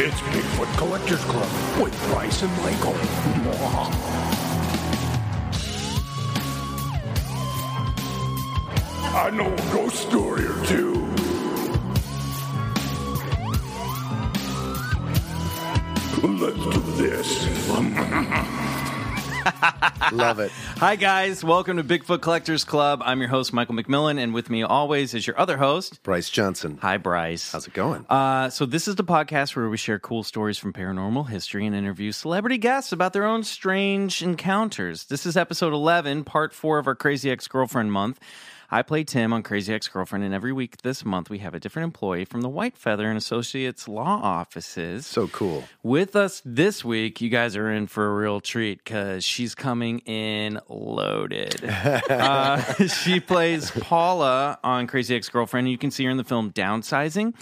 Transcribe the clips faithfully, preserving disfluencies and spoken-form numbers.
It's Bigfoot Collectors Club with Bryce and Michael. I know a ghost story or two. Let's do this. Love it. Hi, guys. Welcome to Bigfoot Collectors Club. I'm your host, Michael McMillan, and with me always is your other host, Bryce Johnson. Hi, Bryce. How's it going? Uh, so this is the podcast where we share cool stories from paranormal history and interview celebrity guests about their own strange encounters. This is episode eleven, part four of our Crazy Ex-Girlfriend month. I play Tim on Crazy Ex-Girlfriend, and every week this month we have a different employee from the Whitefeather and Associates Law Offices. So cool. With us this week, you guys are in for a real treat because she's coming in loaded. uh, she plays Paula on Crazy Ex-Girlfriend. You can see her in the film Downsizing,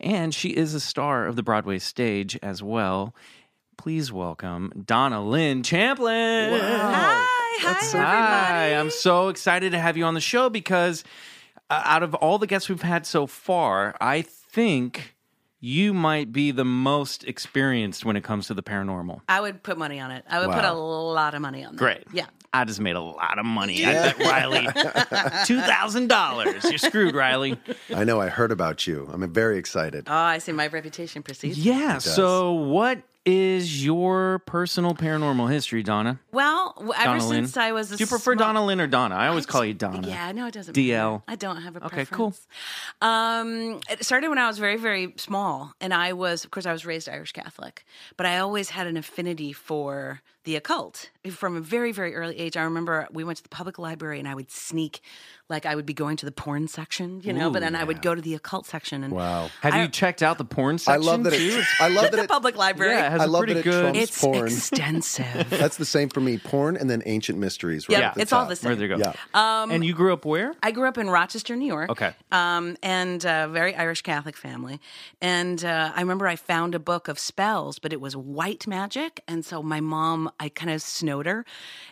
and she is a star of the Broadway stage as well. Please welcome Donna Lynn Champlin. Wow. Hi. Hi, That's, everybody. Hi, I'm so excited to have you on the show because uh, out of all the guests we've had so far, I think you might be the most experienced when it comes to the paranormal. I would put money on it. I would wow. put a lot of money on that. Great. Yeah. I just made a lot of money. Yeah. I bet Riley two thousand dollars. You're screwed, Riley. I know. I heard about you. I'm very excited. Oh, I see. My reputation precedes. Yeah. So what is your personal paranormal history, Donna? Well, ever Donna since Lynn. I was a Do you prefer small... Donna Lynn or Donna? I always I just, call you Donna. Yeah, no, it doesn't matter. D L. I don't have a preference. Okay, cool. Um, it started when I was very, very small, and I was, of course, I was raised Irish Catholic, but I always had an affinity for the occult from a very, very early age. I remember we went to the public library, and I would sneak, like I would be going to the porn section, you know, Ooh, but then yeah. I would go to the occult section. And wow, have I, you checked out the porn section? I love that. It, I love that the it, public library. Yeah, it has I a love that it good. Trumps it's porn. Extensive. That's the same for me. Porn and then ancient mysteries. Right yeah, at the it's top. All the same. Where do you go? Yeah. Um, and you grew up where? I grew up in Rochester, New York. Okay. Um, and a very Irish Catholic family. And uh, I remember I found a book of spells, but it was white magic, and so my mom. I kind of snowed her,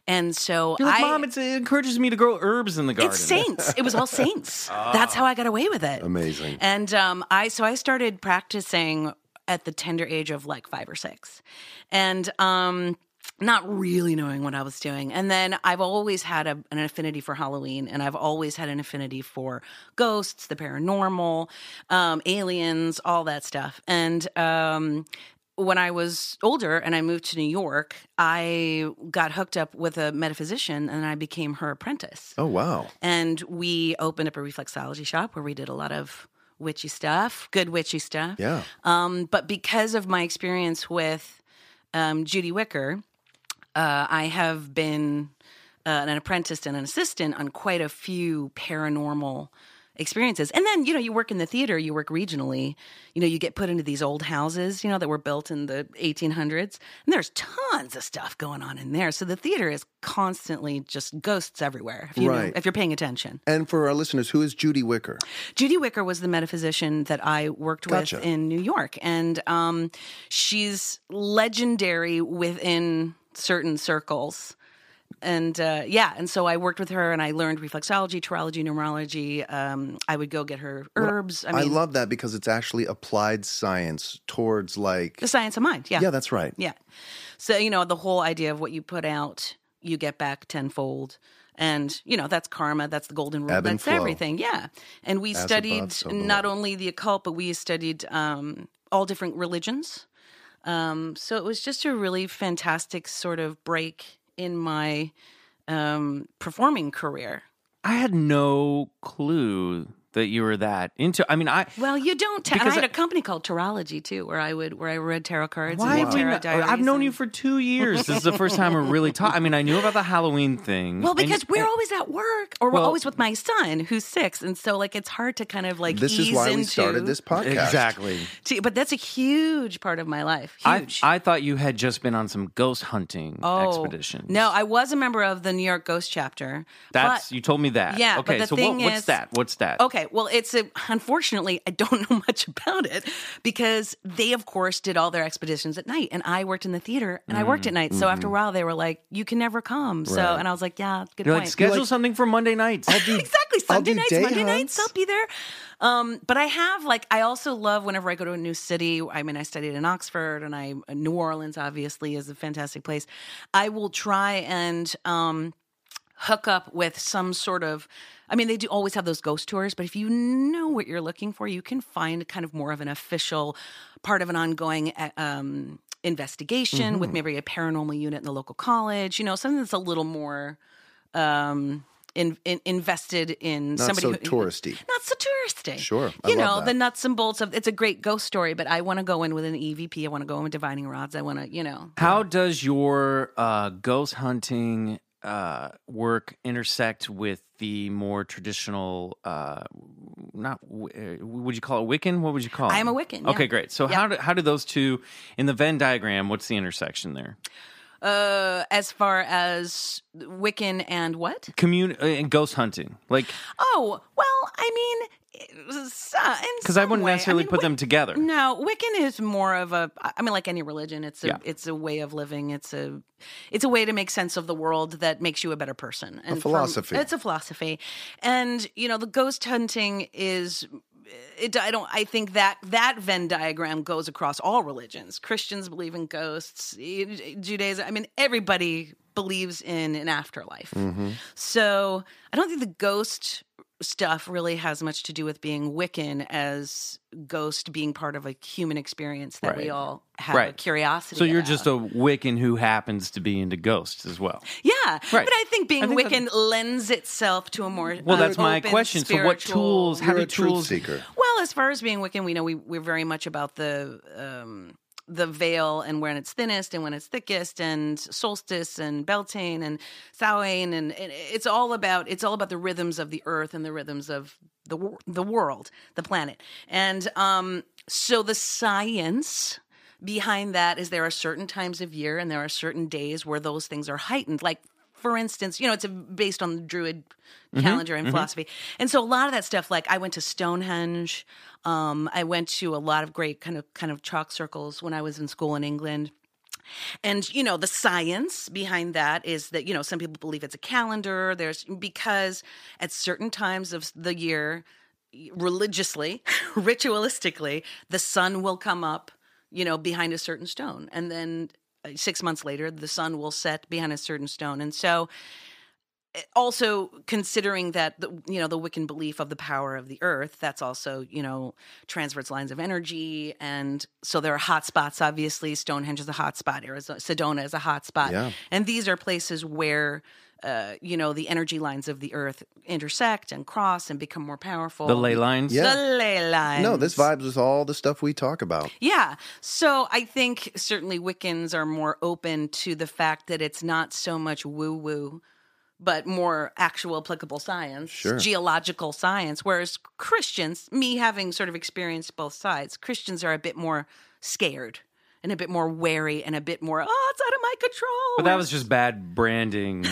and so You're like, I, Mom, it's, it encourages me to grow herbs in the garden. It's saints. It was all saints. Oh. That's how I got away with it. Amazing. And um, I so I started practicing at the tender age of like five or six, and um, not really knowing what I was doing. And then I've always had a, an affinity for Halloween, and I've always had an affinity for ghosts, the paranormal, um, aliens, all that stuff, and. Um, When I was older and I moved to New York, I got hooked up with a metaphysician and I became her apprentice. Oh, wow. And we opened up a reflexology shop where we did a lot of witchy stuff, good witchy stuff. Yeah. Um, but because of my experience with um, Judy Wicker, uh, I have been uh, an apprentice and an assistant on quite a few paranormal experiences. And then, you know, you work in the theater, you work regionally, you know, you get put into these old houses, you know, that were built in the eighteen hundreds, and there's tons of stuff going on in there. So the theater is constantly just ghosts everywhere, if, you right. know, if you're paying attention. And for our listeners, who is Judy Wicker? Judy Wicker was the metaphysician that I worked gotcha. With in New York. And um, she's legendary within certain circles. And, uh, yeah, and so I worked with her, and I learned reflexology, tarology, numerology. Um, I would go get her herbs. Well, I, mean, I love that because it's actually applied science towards, like... The science of mind, yeah. Yeah, that's right. Yeah. So, you know, the whole idea of what you put out, you get back tenfold. And, you know, that's karma. That's the golden rule. That's flow. Everything. Yeah. And we As studied above, so not below. Only the occult, but we studied um, all different religions. Um, so it was just a really fantastic sort of break in my um, performing career. I had no clue that you were that into. I mean, I well, you don't. Ta- I had I, a company called Tarology too, where I would where I read tarot cards. Why and wow. tarot diaries I've known and... you for two years. This is the first time I really talked. I mean, I knew about the Halloween thing. Well, because and, we're and, always at work, or well, we're always with my son who's six, and so like it's hard to kind of like. This ease is why into... we started this podcast, exactly. To, but that's a huge part of my life. Huge. I, I thought you had just been on some ghost hunting oh, expeditions. No, I was a member of the New York Ghost Chapter. That's but, you told me that. Yeah. Okay. But the so thing what, what's is, that? What's that? Okay. Well, it's a, unfortunately, I don't know much about it because they, of course, did all their expeditions at night. And I worked in the theater and mm-hmm. I worked at night. So mm-hmm. after a while, they were like, you can never come. Right. So, and I was like, yeah, good You're point. Like, schedule like, something for Monday nights. I'll do, exactly. Sunday nights, Monday hunts. nights, I'll be there. Um, but I have, like, I also love whenever I go to a new city. I mean, I studied in Oxford and I, New Orleans, obviously, is a fantastic place. I will try and um, hook up with some sort of, I mean, they do always have those ghost tours, but if you know what you're looking for, you can find kind of more of an official part of an ongoing um, investigation mm-hmm. with maybe a paranormal unit in the local college, you know, something that's a little more um, in, in, invested in not somebody. Not so who, touristy. Not so touristy. Sure. I you know, love that. The nuts and bolts of, it's a great ghost story, but I want to go in with an E V P. I want to go in with divining rods. I want to, you know. How you know. does your uh, ghost hunting Uh, work intersect with the more traditional, uh, not w- would you call it Wiccan? What would you call it? I am a Wiccan. Okay, yeah. Great. So yeah. how do how do those two in the Venn diagram? What's the intersection there? Uh, as far as Wiccan and what? Commun uh, and ghost hunting, like oh well, I mean. Because I wouldn't way. necessarily I mean, put Wic- them together. No, Wiccan is more of a. I mean, like any religion, it's a yeah. it's a way of living. It's a it's a way to make sense of the world that makes you a better person. And a philosophy. From, it's a philosophy, and you know the ghost hunting is. It, I don't. I think that that Venn diagram goes across all religions. Christians believe in ghosts. Judaism. I mean, everybody believes in an afterlife. Mm-hmm. So I don't think the ghost stuff really has much to do with being Wiccan as ghost being part of a human experience that right. we all have right. a curiosity So you're about. Just a Wiccan who happens to be into ghosts as well. Yeah. Right. But I think being I think Wiccan that's... lends itself to a more Well, that's uh, my question. Spiritual... So what tools, how do tools... truth seeker. Well, as far as being Wiccan, we know we, we're very much about the... Um, the veil and when it's thinnest and when it's thickest and solstice and Beltane and Samhain and it's all about it's all about the rhythms of the earth and the rhythms of the the world, the planet. And um, so the science behind that is there are certain times of year and there are certain days where those things are heightened. Like for instance, you know, it's based on the Druid calendar mm-hmm, and philosophy. Mm-hmm. And so a lot of that stuff, like I went to Stonehenge. Um, I went to a lot of great kind of kind of chalk circles when I was in school in England. And, you know, the science behind that is that, you know, some people believe it's a calendar. There's because at certain times of the year, religiously, ritualistically, the sun will come up, you know, behind a certain stone. And then six months later, the sun will set behind a certain stone. And so also considering that, the, you know, the Wiccan belief of the power of the earth, that's also, you know, transverts lines of energy. And so there are hot spots, obviously. Stonehenge is a hot spot. Arizona, Sedona is a hot spot. Yeah. And these are places where, uh, you know, the energy lines of the earth intersect and cross and become more powerful. The ley lines? Yeah. The ley lines. No, this vibes with all the stuff we talk about. Yeah. So I think certainly Wiccans are more open to the fact that it's not so much woo-woo, but more actual applicable science, sure. geological science, whereas Christians, me having sort of experienced both sides, Christians are a bit more scared and a bit more wary and a bit more, oh, it's out of my control. But that was just bad branding.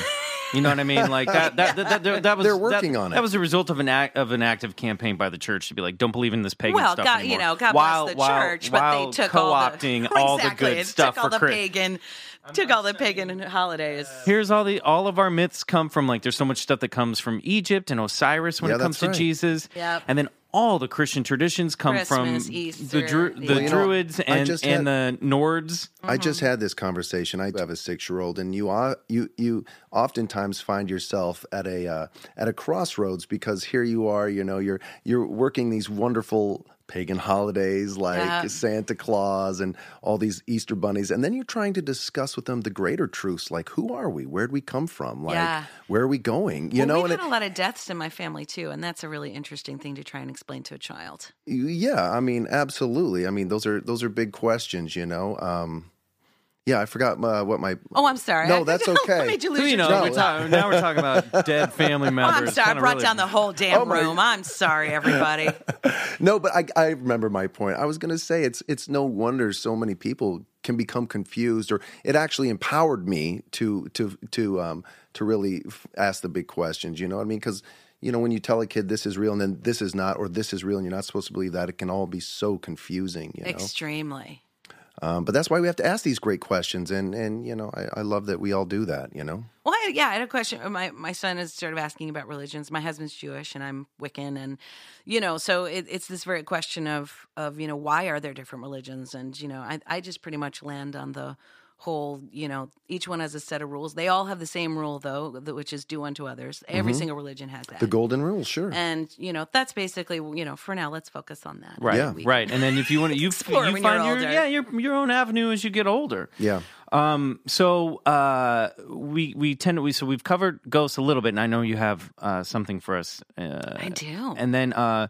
You know what I mean? Like that. That, yeah. that, that, that was. They're working that, on it. That was a result of an act of an active campaign by the church to be like, don't believe in this pagan well, stuff God, anymore. Well, you know, God while, bless the while, church, while but they took co-opting all the, all exactly, the good stuff took all for the Chris. pagan, I'm took all the saying, pagan holidays. Here's all the all of our myths come from. Like, there's so much stuff that comes from Egypt and Osiris when yeah, it comes right. to Jesus, yep. and then all the Christian traditions come Christmas, from Easter, the, Dru- the well, Druids know, and, had, and the Nords. Mm-hmm. I just had this conversation. I have a six-year-old, and you are, you you oftentimes find yourself at a uh, at a crossroads because here you are, you know, you're you're working these wonderful pagan holidays like yeah. Santa Claus and all these Easter bunnies, and then you're trying to discuss with them the greater truths, like who are we, where'd we come from, like yeah. where are we going? You well, know, we've and had it, a lot of deaths in my family too, and that's a really interesting thing to try and explain to a child. Yeah, I mean, absolutely. I mean, those are those are big questions, you know. Um, yeah, I forgot uh, what my. Oh, I'm sorry. No, that's okay. I made you lose so, you know, your we're talk- now we're talking about dead family members. Oh, I'm sorry. I brought really... down the whole damn oh, my... room. I'm sorry, everybody. No, but I, I remember my point. I was going to say it's it's no wonder so many people can become confused, or it actually empowered me to to to um to really f- ask the big questions. You know what I mean? Because you know when you tell a kid this is real and then this is not, or this is real and you're not supposed to believe that, it can all be so confusing. You know? Extremely. Um, but that's why we have to ask these great questions, and, and you know, I, I love that we all do that, you know? Well, I, yeah, I had a question. My my son is sort of asking about religions. My husband's Jewish, and I'm Wiccan, and, you know, so it, it's this very question of, of, you know, why are there different religions? And, you know, I, I just pretty much land on the whole, you know, each one has a set of rules. They all have the same rule, though, which is do unto others. Every mm-hmm. single religion has that. The golden rule, sure. And, you know, that's basically, you know, for now, let's focus on that. Right, yeah. right. And then if you want to, you, you find your, yeah, your your own avenue as you get older. Yeah. Um. So uh, we we tend to, we, so we've covered ghosts a little bit, and I know you have uh, something for us. Uh, I do. And then uh,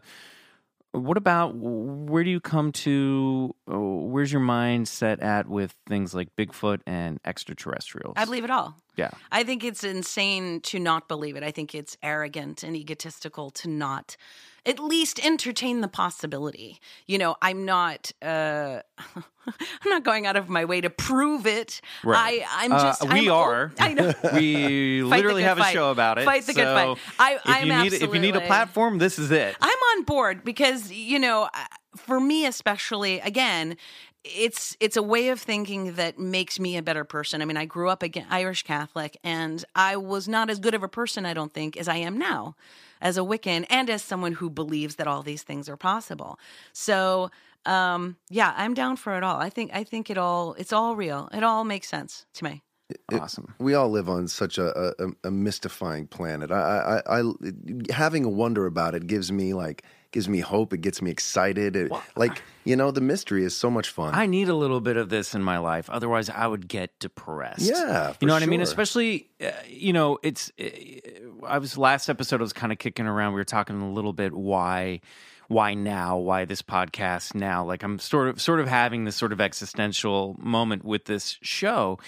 what about, where do you come to, oh, where's your mind set at with things like Bigfoot and extraterrestrials? I believe it all. Yeah. I think it's insane to not believe it. I think it's arrogant and egotistical to not at least entertain the possibility. You know, I'm not uh, I'm not going out of my way to prove it. Right. I, I'm just... Uh, we I'm, are. I know. We literally have fight. a show about it. Fight the so good fight. I, if, I'm you need, absolutely, if you need a platform, this is it. I'm on board because, you know, for me especially, again... It's it's a way of thinking that makes me a better person. I mean, I grew up again, Irish Catholic, and I was not as good of a person, I don't think, as I am now, as a Wiccan and as someone who believes that all these things are possible. So, um, yeah, I'm down for it all. I think I think it all it's all real. It all makes sense to me. It, awesome. It, we all live on such a, a, a mystifying planet. I, I, I having a wonder about it gives me like. Gives me hope. It gets me excited. It, well, like, you know, the mystery is so much fun. I need a little bit of this in my life. Otherwise, I would get depressed. Yeah, for You know what sure. I mean? Especially, uh, you know, it's... Uh, I was... Last episode, I was kind of kicking around. We were talking a little bit why... Why now? Why this podcast now? Like, I'm sort of sort of having this sort of existential moment with this show.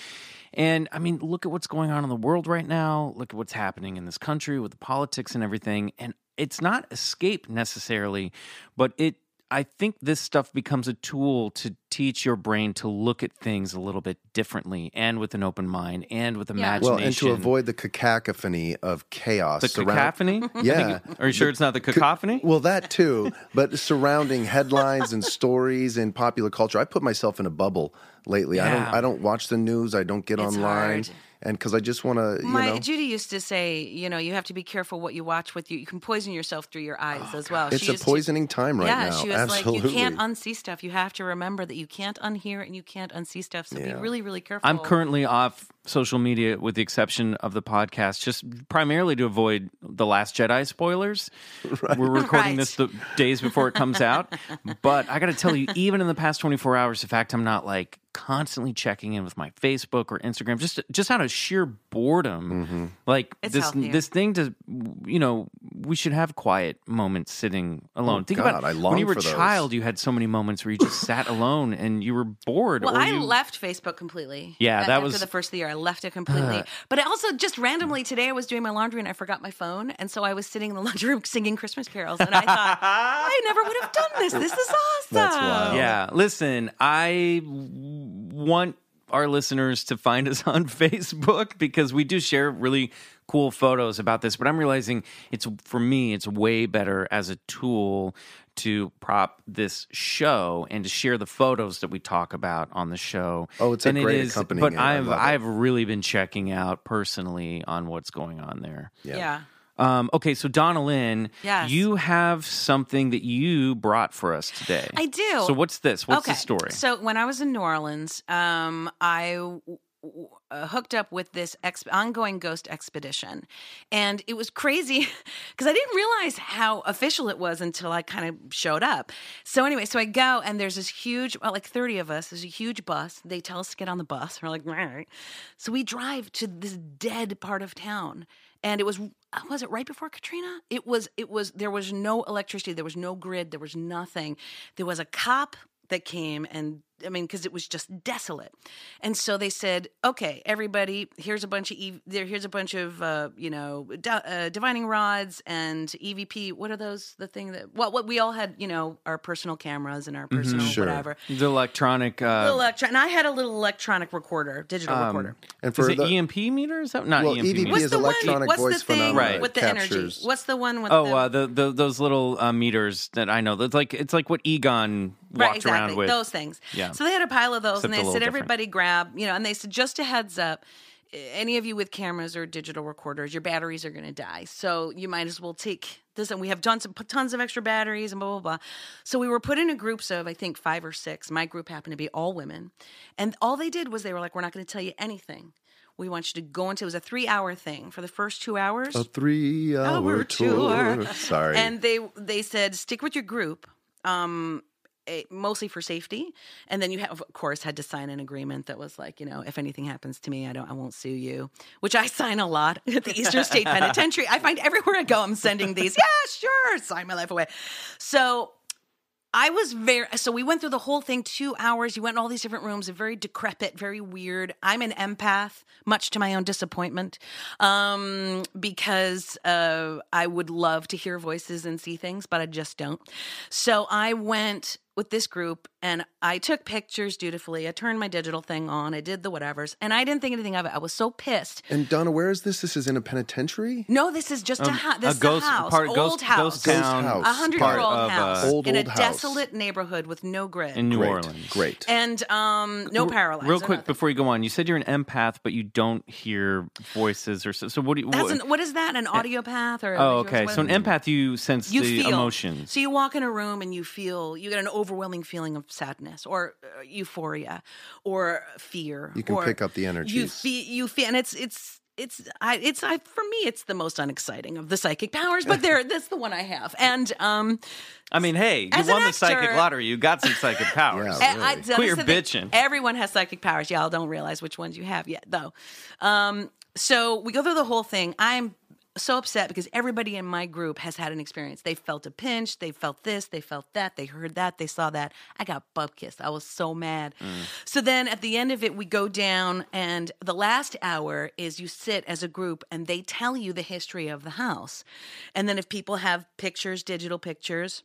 And, I mean, look at what's going on in the world right now. Look at what's happening in this country with the politics and everything. And it's not escape necessarily, but it. I think this stuff becomes a tool to teach your brain to look at things a little bit differently and with an open mind and with imagination. Well, and to avoid the cacophony of chaos. The cacophony? Surround- yeah. Think, are you sure the, it's not the cacophony? C- well, that too, but surrounding headlines and stories and popular culture. I put myself in a bubble lately. Yeah. I don't I don't watch the news. I don't get it's online. Hard. And because I just want to, you My, know. Judy used to say, you know, you have to be careful what you watch with you. You can poison yourself through your eyes oh, as well. It's she a poisoning to, time right yeah, now. Yeah, she was Absolutely. like, you can't unsee stuff. You have to remember that you can't unhear and you can't unsee stuff. So yeah. be really, really careful. I'm currently off social media with the exception of the podcast, just primarily to avoid The Last Jedi spoilers. Right. We're recording right. this the days before it comes out. But I got to tell you, even in the past twenty-four hours, in fact, I'm not like, constantly checking in with my Facebook or Instagram, just just out of sheer boredom. Mm-hmm. Like it's this healthier. This thing to, you know, we should have quiet moments sitting alone. Oh, Think God, about I long when you were a those. child, you had so many moments where you just sat alone and you were bored. Well, or I you... left Facebook completely. Yeah, that, that after was... the first of the year. I left it completely. Uh, but I also just randomly today I was doing my laundry and I forgot my phone. And so I was sitting in the laundry room singing Christmas carols. And I thought, I never would have done this. This is awesome. That's wild. Yeah, listen, I... want our listeners to find us on Facebook because we do share really cool photos about this, but I'm realizing it's, for me, it's way better as a tool to prop this show and to share the photos that we talk about on the show. Oh, it's a great it is, company. But I've I've really been checking out personally on what's going on there. Yeah. yeah. Um, okay, so Donna Lynn, yes. you have something that you brought for us today. I do. So what's this? What's okay. the story? So when I was in New Orleans, um, I w- w- uh, hooked up with this ex- ongoing ghost expedition. And it was crazy because I didn't realize how official it was until I kind of showed up. So anyway, so I go and there's this huge, well, like thirty of us, there's a huge bus. They tell us to get on the bus. We're like, right. So we drive to this dead part of town. And it was, was it right before Katrina? It was, it was, there was no electricity. There was no grid. There was nothing. There was a cop that came and, I mean, because it was just desolate. And so they said, okay, everybody, here's a bunch of, e- there, here's a bunch of, uh, you know, d- uh, divining rods and E V P. What are those? The thing that, well, what we all had, you know, our personal cameras and our personal mm-hmm, sure. whatever. The electronic. Uh, electro- and I had a little electronic recorder, digital um, recorder. And for is it the, E M P meter? Is that not well, E M P meter? Well, E V P is electronic voice what's the thing right. with the captures. Energy? What's the one with oh, the? Oh, uh, the, the, those little uh, meters that I know. It's like, it's like what Egon walked right, exactly. around with. Those things. Yeah. So they had a pile of those, except and they said, different. Everybody grab, you know, and they said, just a heads up, any of you with cameras or digital recorders, your batteries are going to die. So you might as well take this. And we have done some tons of extra batteries and blah, blah, blah. So we were put into groups of, I think, five or six. My group happened to be all women. And all they did was they were like, we're not going to tell you anything. We want you to go into, it was a three-hour thing for the first two hours. A three-hour hour tour. tour. Sorry. And they they said, stick with your group. Um Mostly for safety, and then you have, of course, had to sign an agreement that was like, you know, if anything happens to me, I don't, I won't sue you. Which I sign a lot at the Eastern State Penitentiary. I find everywhere I go, I'm sending these. Yeah, sure, sign my life away. So I was very. So we went through the whole thing, two hours. You went in all these different rooms, very decrepit, very weird. I'm an empath, much to my own disappointment, um, because uh, I would love to hear voices and see things, but I just don't. So I went with this group, and I took pictures dutifully. I turned my digital thing on. I did the whatevers, and I didn't think anything of it. I was so pissed. And Donna, where is this? This is in a penitentiary? No, this is just um, a, ho- this a, ghost, is a house. Part, old ghost, house. Ghost town. A hundred-year-old house. Old, in old a house. Desolate neighborhood with no grid. In New Great. Orleans. Great. And um, no paralyzed. Real quick before you go on, you said you're an empath, but you don't hear voices or so. So what do you? What, an, what is that? An audiopath? Or oh, okay. So an empath, you sense you the feel. Emotions. So you walk in a room and you feel. You get an overwhelming feeling of sadness or uh, euphoria or fear. You can or pick up the energies. You feel, you feel, and it's it's it's I it's I for me it's the most unexciting of the psychic powers, but there that's the one I have. And um, I mean, hey, you won the psychic lottery. You got some psychic powers. Yeah, really. I, I, Quit your bitching. Everyone has psychic powers. Y'all don't realize which ones you have yet, though. Um, so we go through the whole thing. I'm so upset because everybody in my group has had an experience. They felt a pinch. They felt this. They felt that. They heard that. They saw that. I got bub kissed. I was so mad. Mm. So then at the end of it, we go down, and the last hour is you sit as a group, and they tell you the history of the house. And then if people have pictures, digital pictures,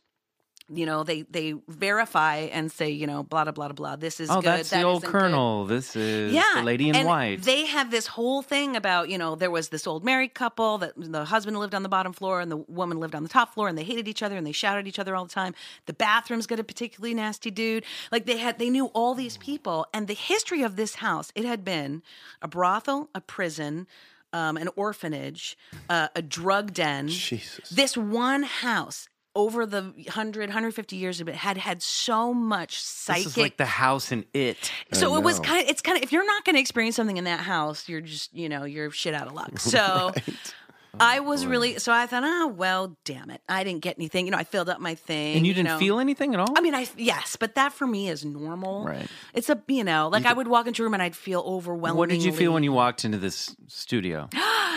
you know, they, they verify and say, you know, blah, blah, blah, blah, this is oh, good. Oh, that's that the old colonel. Good. This is yeah. the lady in and white. They have this whole thing about, you know, there was this old married couple that the husband lived on the bottom floor and the woman lived on the top floor, and they hated each other and they shouted at each other all the time. The bathroom's got a particularly nasty dude. Like they had, they knew all these people, and the history of this house, it had been a brothel, a prison, um, an orphanage, uh, a drug den. Jesus. This one house. Over the one hundred, one hundred fifty years of it, had had so much psychic. This is like the house in it. So it was kind of, it's kind of, if you're not going to experience something in that house, you're just, you know, you're shit out of luck. So right. I was really, so I thought, oh, well, damn it. I didn't get anything. You know, I filled up my thing. And you didn't you know. feel anything at all? I mean, I, yes, but that for me is normal. Right. It's a, you know, like you I would walk into a room and I'd feel overwhelmingly. What did you feel when you walked into this studio?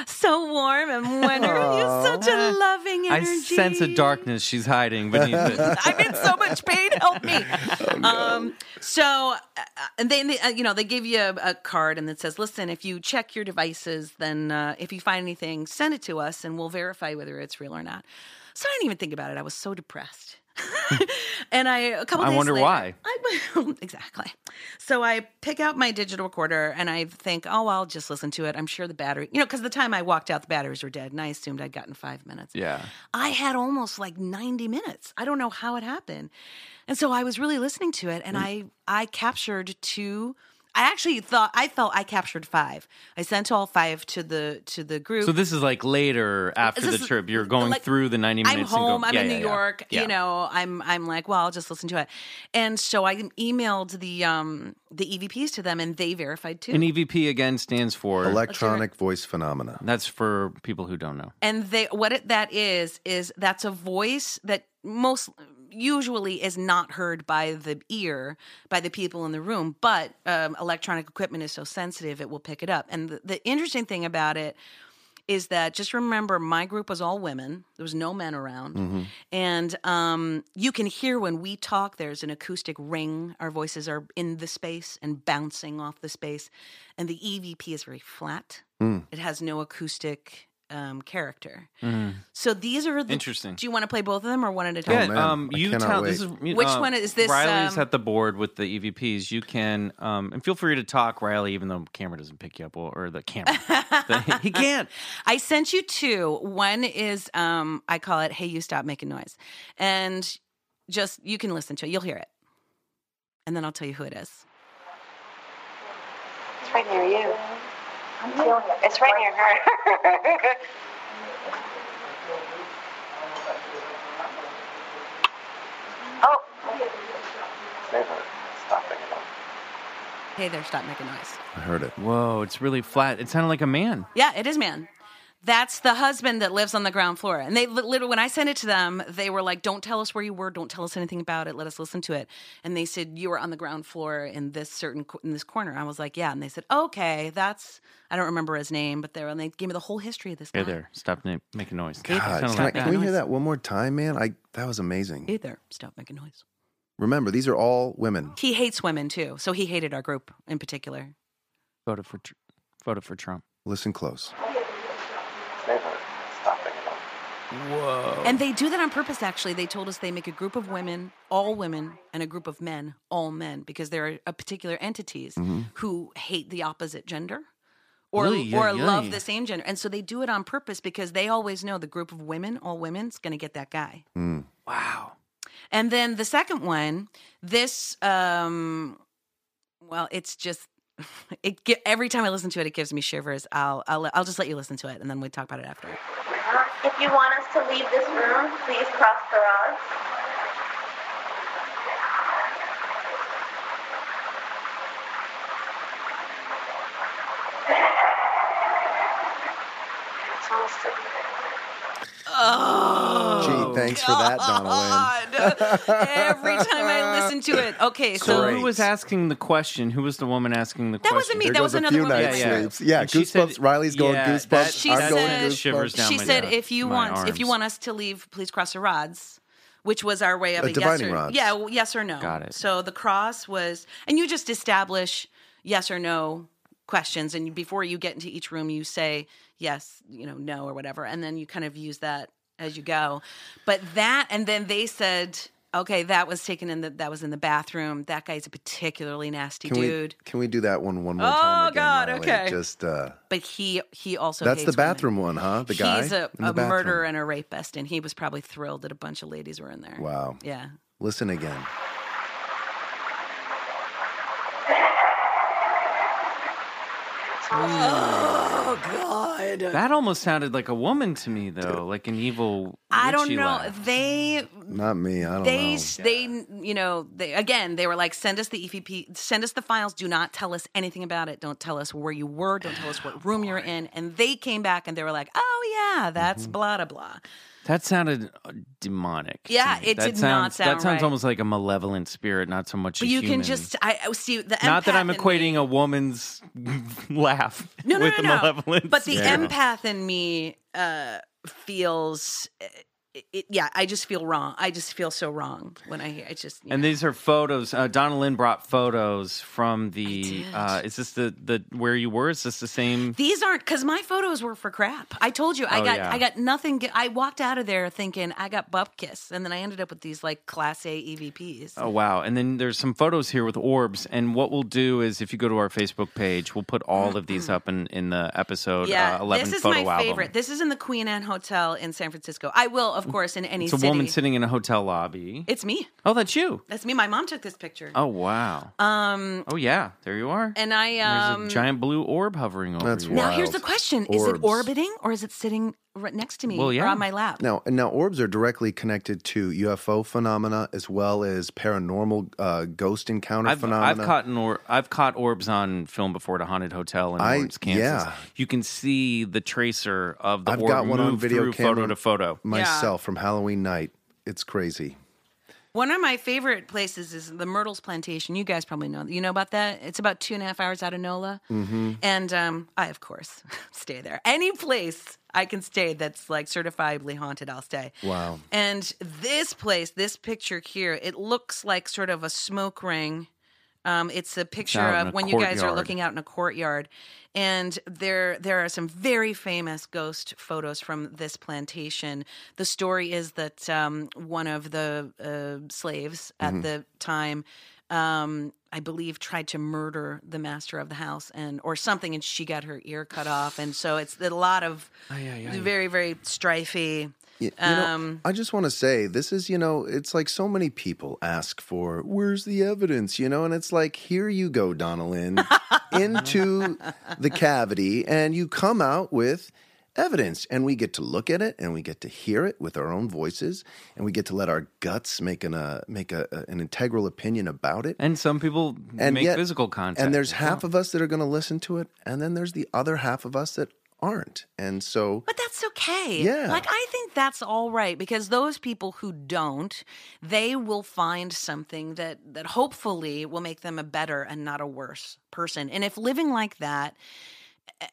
So warm and wonderful. You're such a loving energy. I sense a darkness she's hiding beneath it. I'm in so much pain. Help me. Oh, no. Um, so, uh, and they, uh, you know, they give you a, a card and it says, listen, if you check your devices, then uh, if you find anything, send it to us and we'll verify whether it's real or not. So I didn't even think about it. I was so depressed. And I, a couple days I wonder later, why. I, exactly. So I pick out my digital recorder and I think, oh, I'll just listen to it. I'm sure the battery, you know, because the time I walked out, the batteries were dead and I assumed I'd gotten five minutes. Yeah. I had almost like ninety minutes. I don't know how it happened. And so I was really listening to it and mm. I, I captured two I actually thought I felt I captured five. I sent all five to the to the group. So this is like later after this the trip. You're going like, through the ninety minutes. I'm home. And go, I'm yeah, in yeah, New yeah. York. Yeah. You know, I'm I'm like, well, I'll just listen to it. And so I emailed the um the E V Ps to them, and they verified too. An E V P again stands for electronic voice phenomena. That's for people who don't know. And they what it, that is is that's a voice that most. Usually is not heard by the ear, by the people in the room, but um, electronic equipment is so sensitive, it will pick it up. And the, the interesting thing about it is that, just remember, my group was all women. There was no men around. Mm-hmm. And um, you can hear when we talk, there's an acoustic ring. Our voices are in the space and bouncing off the space. And the E V P is very flat. Mm. It has no acoustic... Um, character. Mm. So these are the, interesting. Do you want to play both of them or one at a time? Yeah, um, you tell. This is, you, Which uh, one is this? Riley's um, at the board with the E V Ps. You can um, and feel free to talk, Riley, even though the camera doesn't pick you up or, or the camera. the, he can't. I sent you two. One is um, I call it "Hey, you stop making noise," and just you can listen to it. You'll hear it, and then I'll tell you who it is. It's right near you. I'm feeling it. It's right near her. Oh. Hey there, stop making noise. I heard it. Whoa, it's really flat. It sounded like a man. Yeah, it is man. That's the husband that lives on the ground floor. And they literally, when I sent it to them, they were like, don't tell us where you were. Don't tell us anything about it. Let us listen to it. And they said, you were on the ground floor in this certain, in this corner. I was like, yeah. And they said, okay, that's, I don't remember his name, but they were, and they gave me the whole history of this guy. Hey there, stop making noise. God, can, like I, can we hear that one more time, man? I That was amazing. Hey there, stop making noise. Remember, these are all women. He hates women too. So he hated our group in particular. Voted for, voted for Trump. Listen close. Whoa. And they do that on purpose, actually. They told us they make a group of women, all women, and a group of men, all men, because there are a particular entities mm-hmm. who hate the opposite gender or, really? or yeah, love yeah. the same gender. And so they do it on purpose because they always know the group of women, all women, is going to get that guy. Mm. Wow. And then the second one, this, um, well, it's just... It get, every time I listen to it, it gives me shivers. I'll, I'll I'll just let you listen to it, and then we talk about it after. If you want us to leave this room, please cross the road. Oh, gee, thanks God. for that, Donna Lynn. Every time I listen to it. Okay, so Great. who was asking the question? Who was the woman asking the that question? That wasn't me. There that was another woman. Yeah, yeah. yeah goosebumps. Said, Riley's going yeah, goosebumps. That, she I'm said, going goosebumps. Shivers down she my, said, "If you want, arms. if you want us to leave, please cross the rods," which was our way of a, a dividing yes or rods. yeah, yes or no. Got it. So the cross was, and you just establish yes or no questions, and before you get into each room, you say yes, you know, no, or whatever, and then you kind of use that as you go. But that, and then they said, okay, that was taken in the, that was in the bathroom. That guy's a particularly nasty can dude. We, can we do that one one more oh, time? Oh God, Riley? okay. Just, uh, but he he also that's hates the bathroom women. one, huh? The guy, he's a, a murderer and a rapist, and he was probably thrilled that a bunch of ladies were in there. Wow. Yeah. Listen again. Oh, God. That almost sounded like a woman to me, though, Dude. like an evil I don't know. Laugh. They... Not me. I don't they, know. They, yeah. you know, they, again, they were like, send us the E V P, send us the files. Do not tell us anything about it. Don't tell us where you were. Don't tell us what room you're in. And they came back and they were like, oh, yeah, that's mm-hmm. blah, blah, blah. That sounded demonic. Yeah, it that did sounds, not sound. That sounds right. almost like a malevolent spirit, not so much. But a you human. can just, I see the. Not that I'm equating me, a woman's laugh no, no, with no, no, a malevolent. No. But the yeah. empath in me uh, feels. It, it, yeah, I just feel wrong. I just feel so wrong when I hear it. Just and know. These are photos. Uh, Donna Lynn brought photos from the. Uh, is this the, the where you were? Is this the same? These aren't because my photos were for crap. I told you I oh, got yeah. I got nothing. I walked out of there thinking I got bump kiss, and then I ended up with these like Class A E V Ps. Oh wow! And then there's some photos here with orbs. And what we'll do is if you go to our Facebook page, we'll put all of these up in, in the episode yeah, uh, eleven. This is photo my album. favorite. This is in the Queen Anne Hotel in San Francisco. I will. of course, in any city. It's a woman sitting in a hotel lobby. It's me. Oh, that's you. That's me. My mom took this picture. Oh, wow. Um. Oh, yeah. There you are. And I... Um, there's a giant blue orb hovering over that's you. Wild. Now, here's the question. Orbs. Is it orbiting or is it sitting right next to me well, yeah. or on my lap? Now, now, orbs are directly connected to U F O phenomena as well as paranormal uh, ghost encounter I've, phenomena. I've caught, an or- I've caught orbs on film before at a haunted hotel in I, Lawrence, Kansas. Yeah. You can see the tracer of the I've orb got one move on video through camera photo to photo. Myself yeah. from Halloween night. It's crazy. One of my favorite places is the Myrtles Plantation. You guys probably know. You know about that? It's about two and a half hours out of NOLA. Mm-hmm. And um, I, of course, stay there. Any place I can stay that's, like, certifiably haunted, I'll stay. Wow. And this place, this picture here, it looks like sort of a smoke ring. Um, it's a picture of when courtyard. You guys are looking out in a courtyard. And there there are some very famous ghost photos from this plantation. The story is that um, one of the uh, slaves at mm-hmm. the time, um, I believe, tried to murder the master of the house and or something, and she got her ear cut off. And so it's a lot of ay, ay, ay. very, very strifey. You um, know, I just want to say, this is, you know, it's like so many people ask for, where's the evidence, you know? And it's like, here you go, Donna Lynn, into the cavity, and you come out with evidence. And we get to look at it, and we get to hear it with our own voices, and we get to let our guts make an, uh, make a, a, an integral opinion about it. And some people and make yet, physical contact. And there's half of us that are going to listen to it, and then there's the other half of us that aren't. And so, but that's okay. Yeah. Like, I think that's all right, because those people who don't, they will find something that that hopefully will make them a better and not a worse person. And if living like that,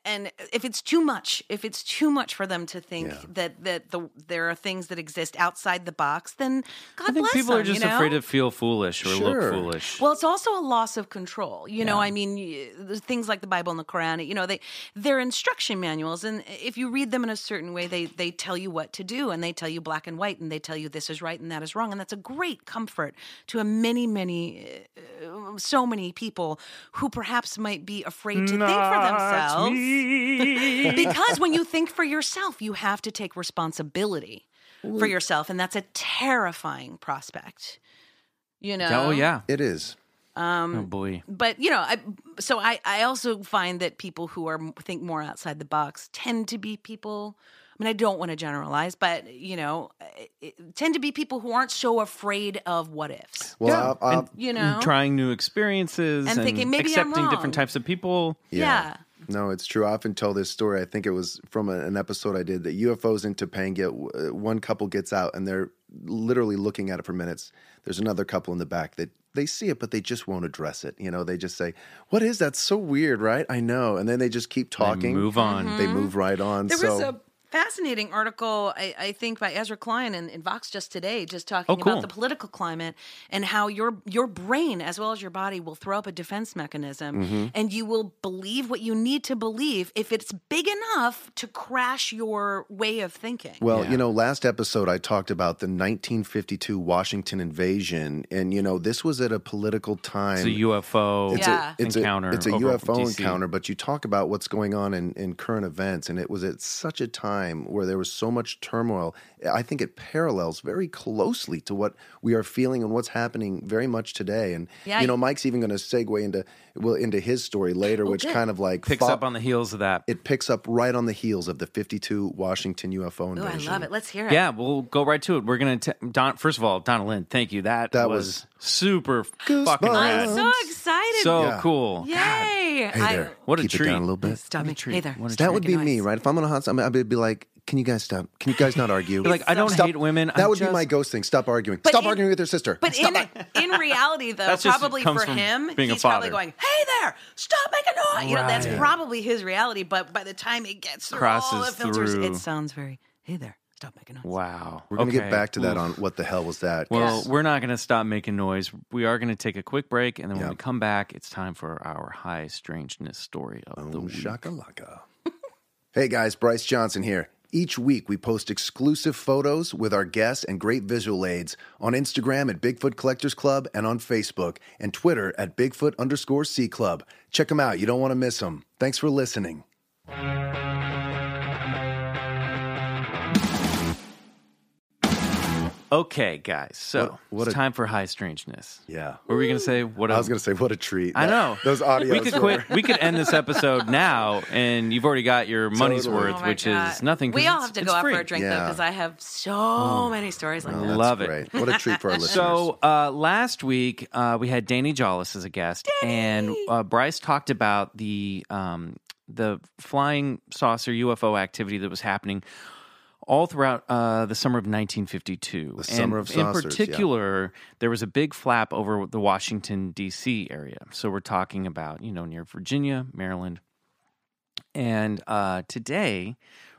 and if it's too much, if it's too much for them to think yeah. that that the, there are things that exist outside the box, then God bless them. I think people them, are just you know? afraid to feel foolish or sure. look foolish. Well, it's also a loss of control. You yeah. know, I mean, things like the Bible and the Quran, you know, they, they're instruction manuals. And if you read them in a certain way, they, they tell you what to do, and they tell you black and white, and they tell you this is right and that is wrong. And that's a great comfort to a many, many, uh, so many people who perhaps might be afraid to Not think for themselves. Because when you think for yourself, you have to take responsibility Ooh. for yourself, and that's a terrifying prospect. You know? Oh yeah, it is. Um, oh boy! But you know, I, so I, I also find that people who are think more outside the box tend to be people. I mean, I don't want to generalize, but, you know, it tend to be people who aren't so afraid of what ifs. Well, yeah. I'll, I'll, and, you know, trying new experiences and, and thinking maybe accepting I'm wrong. Different types of people. Yeah. yeah. No, it's true. I often tell this story. I think it was from a, an episode I did that U F Os in Topanga, one couple gets out and they're literally looking at it for minutes. There's another couple in the back that they see it, but they just won't address it. You know, they just say, what is that? So weird, right? I know. And then they just keep talking. They move on. Mm-hmm. They move right on. There so. was a fascinating article, I, I think, by Ezra Klein in, in Vox just today, just talking oh, cool. about the political climate and how your your brain, as well as your body, will throw up a defense mechanism, mm-hmm. and you will believe what you need to believe if it's big enough to crash your way of thinking. Well, yeah. you know, last episode I talked about the nineteen fifty-two Washington invasion, and, you know, this was at a political time. It's a U F O it's yeah. a, it's encounter. A, it's a U F O encounter, but you talk about what's going on in, in current events, and it was at such a time where there was so much turmoil. I think it parallels very closely to what we are feeling and what's happening very much today. And, yeah, you know, Mike's even going to segue into well into his story later, oh, which good. kind of like... Picks fought, up on the heels of that. It picks up right on the heels of the fifty-two Washington U F O invasion. Oh, I love it. Let's hear it. Yeah, we'll go right to it. We're going to... Don. First of all, Donna Lynn, thank you. That, that was, was super goosebumps. fucking rad. I'm so excited. So yeah. cool. Yay. Hey there. I, what a keep treat. Keep it down a little bit. Stop me. Hey there. That treat. would be me, right? If I'm on a hot side, I'd be like, like, can you guys stop? Can you guys not argue? Like, I don't stop. hate women. That I'm would just... be my ghost thing. Stop arguing. But stop in, arguing with your sister. But in, in reality, though, that's probably for him, he's probably going, hey there, stop making noise. Right. You know, that's yeah. probably his reality. But by the time it gets through Crosses all the filters, through. it sounds very, hey there, stop making noise. Wow. We're going to okay. get back to that Oof. on what the hell was that. Well, yes. we're not going to stop making noise. We are going to take a quick break. And then when yep. we come back, it's time for our high strangeness story of um, the week. Shakalaka. Hey guys, Bryce Johnson here. Each week we post exclusive photos with our guests and great visual aids on Instagram at Bigfoot Collectors Club and on Facebook and Twitter at Bigfoot underscore C Club. Check them out. You don't want to miss them. Thanks for listening. Okay, guys. So what, what it's a, time for high strangeness. Yeah. What were we gonna say? What a, I was gonna say, what a treat. I that, know those audios. We could were... quit. We could end this episode now, and you've already got your money's totally. worth, oh which God. is nothing. We all have to go out free. for a drink yeah. though, because I have so oh. many stories like oh, that. Love it. Great. What a treat for our listeners. So uh, last week uh, we had Danny Jollis as a guest, Danny! and uh, Bryce talked about the um, the flying saucer U F O activity that was happening all throughout uh, the summer of nineteen fifty-two. The summer and of saucers, in particular, yeah. there was a big flap over the Washington, D C area. So we're talking about, you know, near Virginia, Maryland. And uh, today,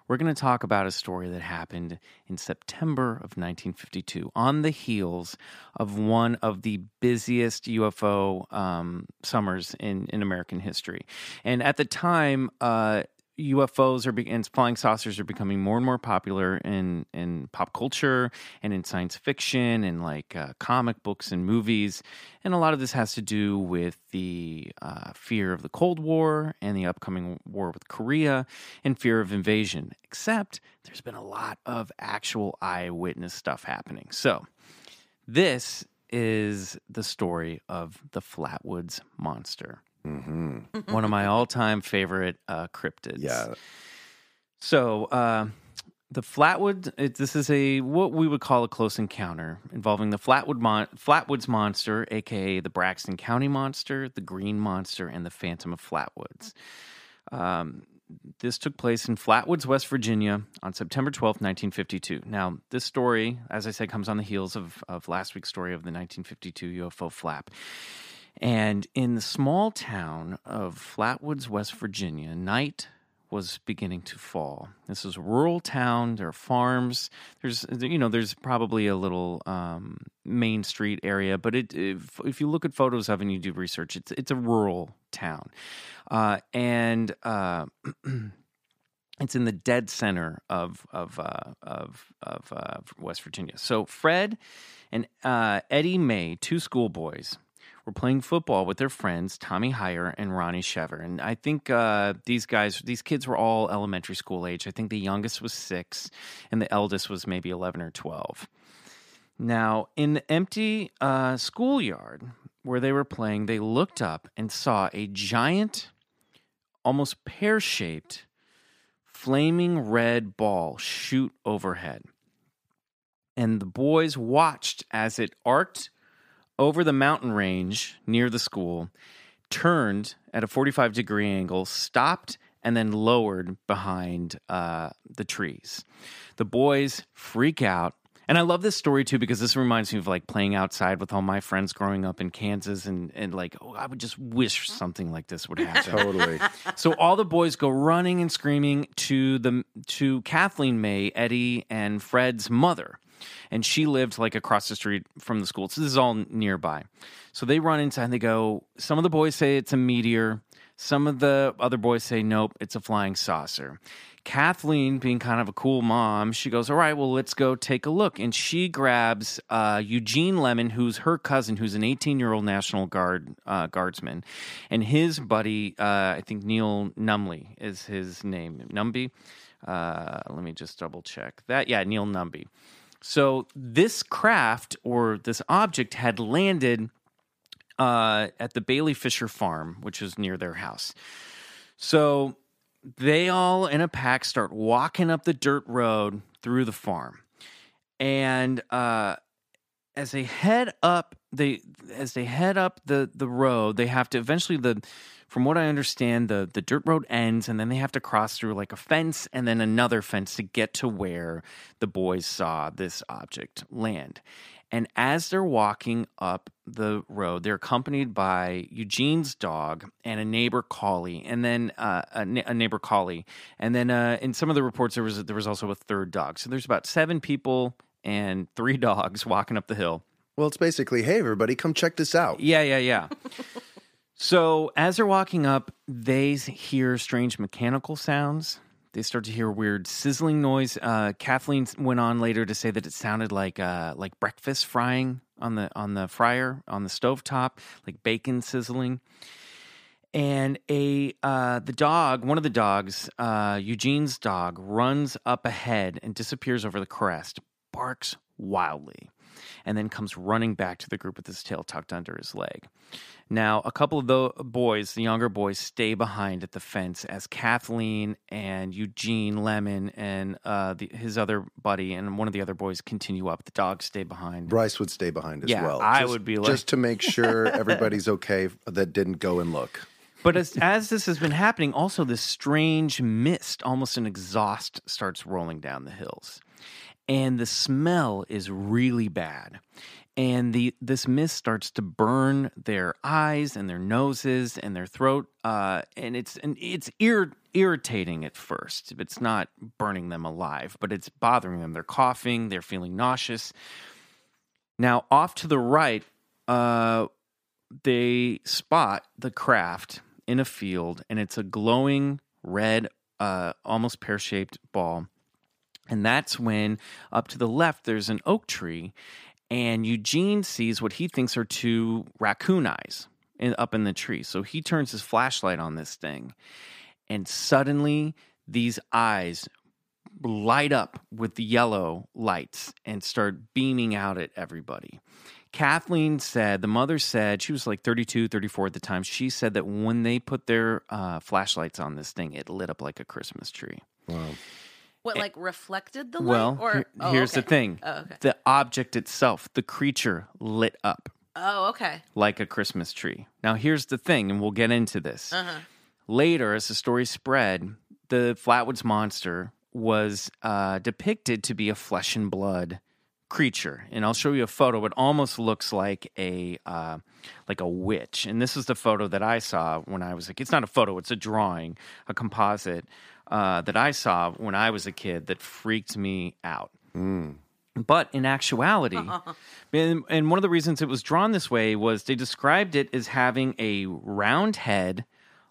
we're going to talk about a story that happened in September of nineteen fifty-two on the heels of one of the busiest U F O um, summers in, in American history. And at the time... Uh, U F Os are be- and flying saucers are becoming more and more popular in, in pop culture and in science fiction and like uh, comic books and movies. And a lot of this has to do with the uh, fear of the Cold War and the upcoming war with Korea and fear of invasion. Except there's been a lot of actual eyewitness stuff happening. So this is the story of the Flatwoods Monster. Mm-hmm. One of my all-time favorite uh, cryptids. Yeah. So uh, the Flatwood. It, this is a what we would call a close encounter involving the Flatwood Mon- Flatwoods Monster, aka the Braxton County Monster, the Green Monster, and the Phantom of Flatwoods. Um, this took place in Flatwoods, West Virginia, on September twelfth, nineteen fifty-two. Now, this story, as I said, comes on the heels of of last week's story of the nineteen fifty-two U F O flap. And in the small town of Flatwoods, West Virginia, night was beginning to fall. This is a rural town. There are farms. There's, you know, there's probably a little um, main street area, but it, if, if you look at photos of it and you do research, it's it's a rural town, uh, and uh, it's in the dead center of of uh, of of uh, West Virginia. So Fred and uh, Eddie May, two schoolboys, were playing football with their friends, Tommy Heyer and Ronnie Shever. And I think uh, these guys, these kids were all elementary school age. I think the youngest was six, and the eldest was maybe eleven or twelve. Now, in the empty uh, schoolyard where they were playing, they looked up and saw a giant, almost pear-shaped, flaming red ball shoot overhead. And the boys watched as it arced over the mountain range near the school, turned at a forty-five degree angle, stopped, and then lowered behind uh, the trees. The boys freak out. And I love this story, too, because this reminds me of, like, playing outside with all my friends growing up in Kansas. And, and like, oh, I would just wish something like this would happen. Totally. So all the boys go running and screaming to the to Kathleen May, Eddie, and Fred's mother. And she lived, like, across the street from the school. So this is all nearby. So they run inside and they go, some of the boys say it's a meteor. Some of the other boys say, nope, it's a flying saucer. Kathleen, being kind of a cool mom, she goes, all right, well, let's go take a look. And she grabs uh, Eugene Lemon, who's her cousin, who's an eighteen-year-old National Guard uh, guardsman. And his buddy, uh, I think Neil Numley is his name. Numby? Uh, let me just double-check that. Yeah, Neil Numby. So this craft or this object had landed uh, at the Bailey Fisher farm, which is near their house. So they all in a pack start walking up the dirt road through the farm. And uh, as they head up, they as they head up the, the road, they have to eventually the from what I understand, the, the dirt road ends, and then they have to cross through like a fence and then another fence to get to where the boys saw this object land. And as they're walking up the road, they're accompanied by Eugene's dog and a neighbor collie, and then uh, a, na- a neighbor collie, and then uh, in some of the reports there was there was also a third dog. So there's about seven people and three dogs walking up the hill. Well, it's basically, hey everybody, come check this out. Yeah, yeah, yeah. So as they're walking up, they hear strange mechanical sounds. They start to hear weird sizzling noise. Uh, Kathleen went on later to say that it sounded like uh, like breakfast frying on the on the fryer, on the stovetop, like bacon sizzling. And a uh, the dog, one of the dogs, uh, Eugene's dog, runs up ahead and disappears over the crest, barks wildly, and then comes running back to the group with his tail tucked under his leg. Now, a couple of the boys, the younger boys, stay behind at the fence as Kathleen and Eugene Lemon and uh, the, his other buddy and one of the other boys continue up. The dogs stay behind. Bryce would stay behind as yeah, well. I just, would be like... Just to make sure everybody's okay that didn't go and look. But as, as this has been happening, also this strange mist, almost an exhaust, starts rolling down the hills. And the smell is really bad. And the this mist starts to burn their eyes and their noses and their throat. Uh, and it's and it's ir- irritating at first. It's not burning them alive, but it's bothering them. They're coughing. They're feeling nauseous. Now, off to the right, uh, they spot the craft in a field. And it's a glowing red, uh, almost pear-shaped ball. And that's when, up to the left, there's an oak tree, and Eugene sees what he thinks are two raccoon eyes in, up in the tree. So he turns his flashlight on this thing, and suddenly these eyes light up with the yellow lights and start beaming out at everybody. Kathleen said, the mother said, she was like thirty-two, thirty-four at the time, she said that when they put their uh, flashlights on this thing, it lit up like a Christmas tree. Wow. What, like, reflected the light? Well, or, oh, here's okay. the thing. Oh, okay. The object itself, the creature, lit up. Oh, okay. Like a Christmas tree. Now, here's the thing, and we'll get into this. Uh-huh. Later, as the story spread, the Flatwoods Monster was uh, depicted to be a flesh and blood creature. And I'll show you a photo. It almost looks like a uh, like a witch. And this is the photo that I saw when I was a kid. It's not a photo. It's a drawing, a composite. Uh, that I saw when I was a kid that freaked me out. Mm. But in actuality, and, and one of the reasons it was drawn this way was they described it as having a round head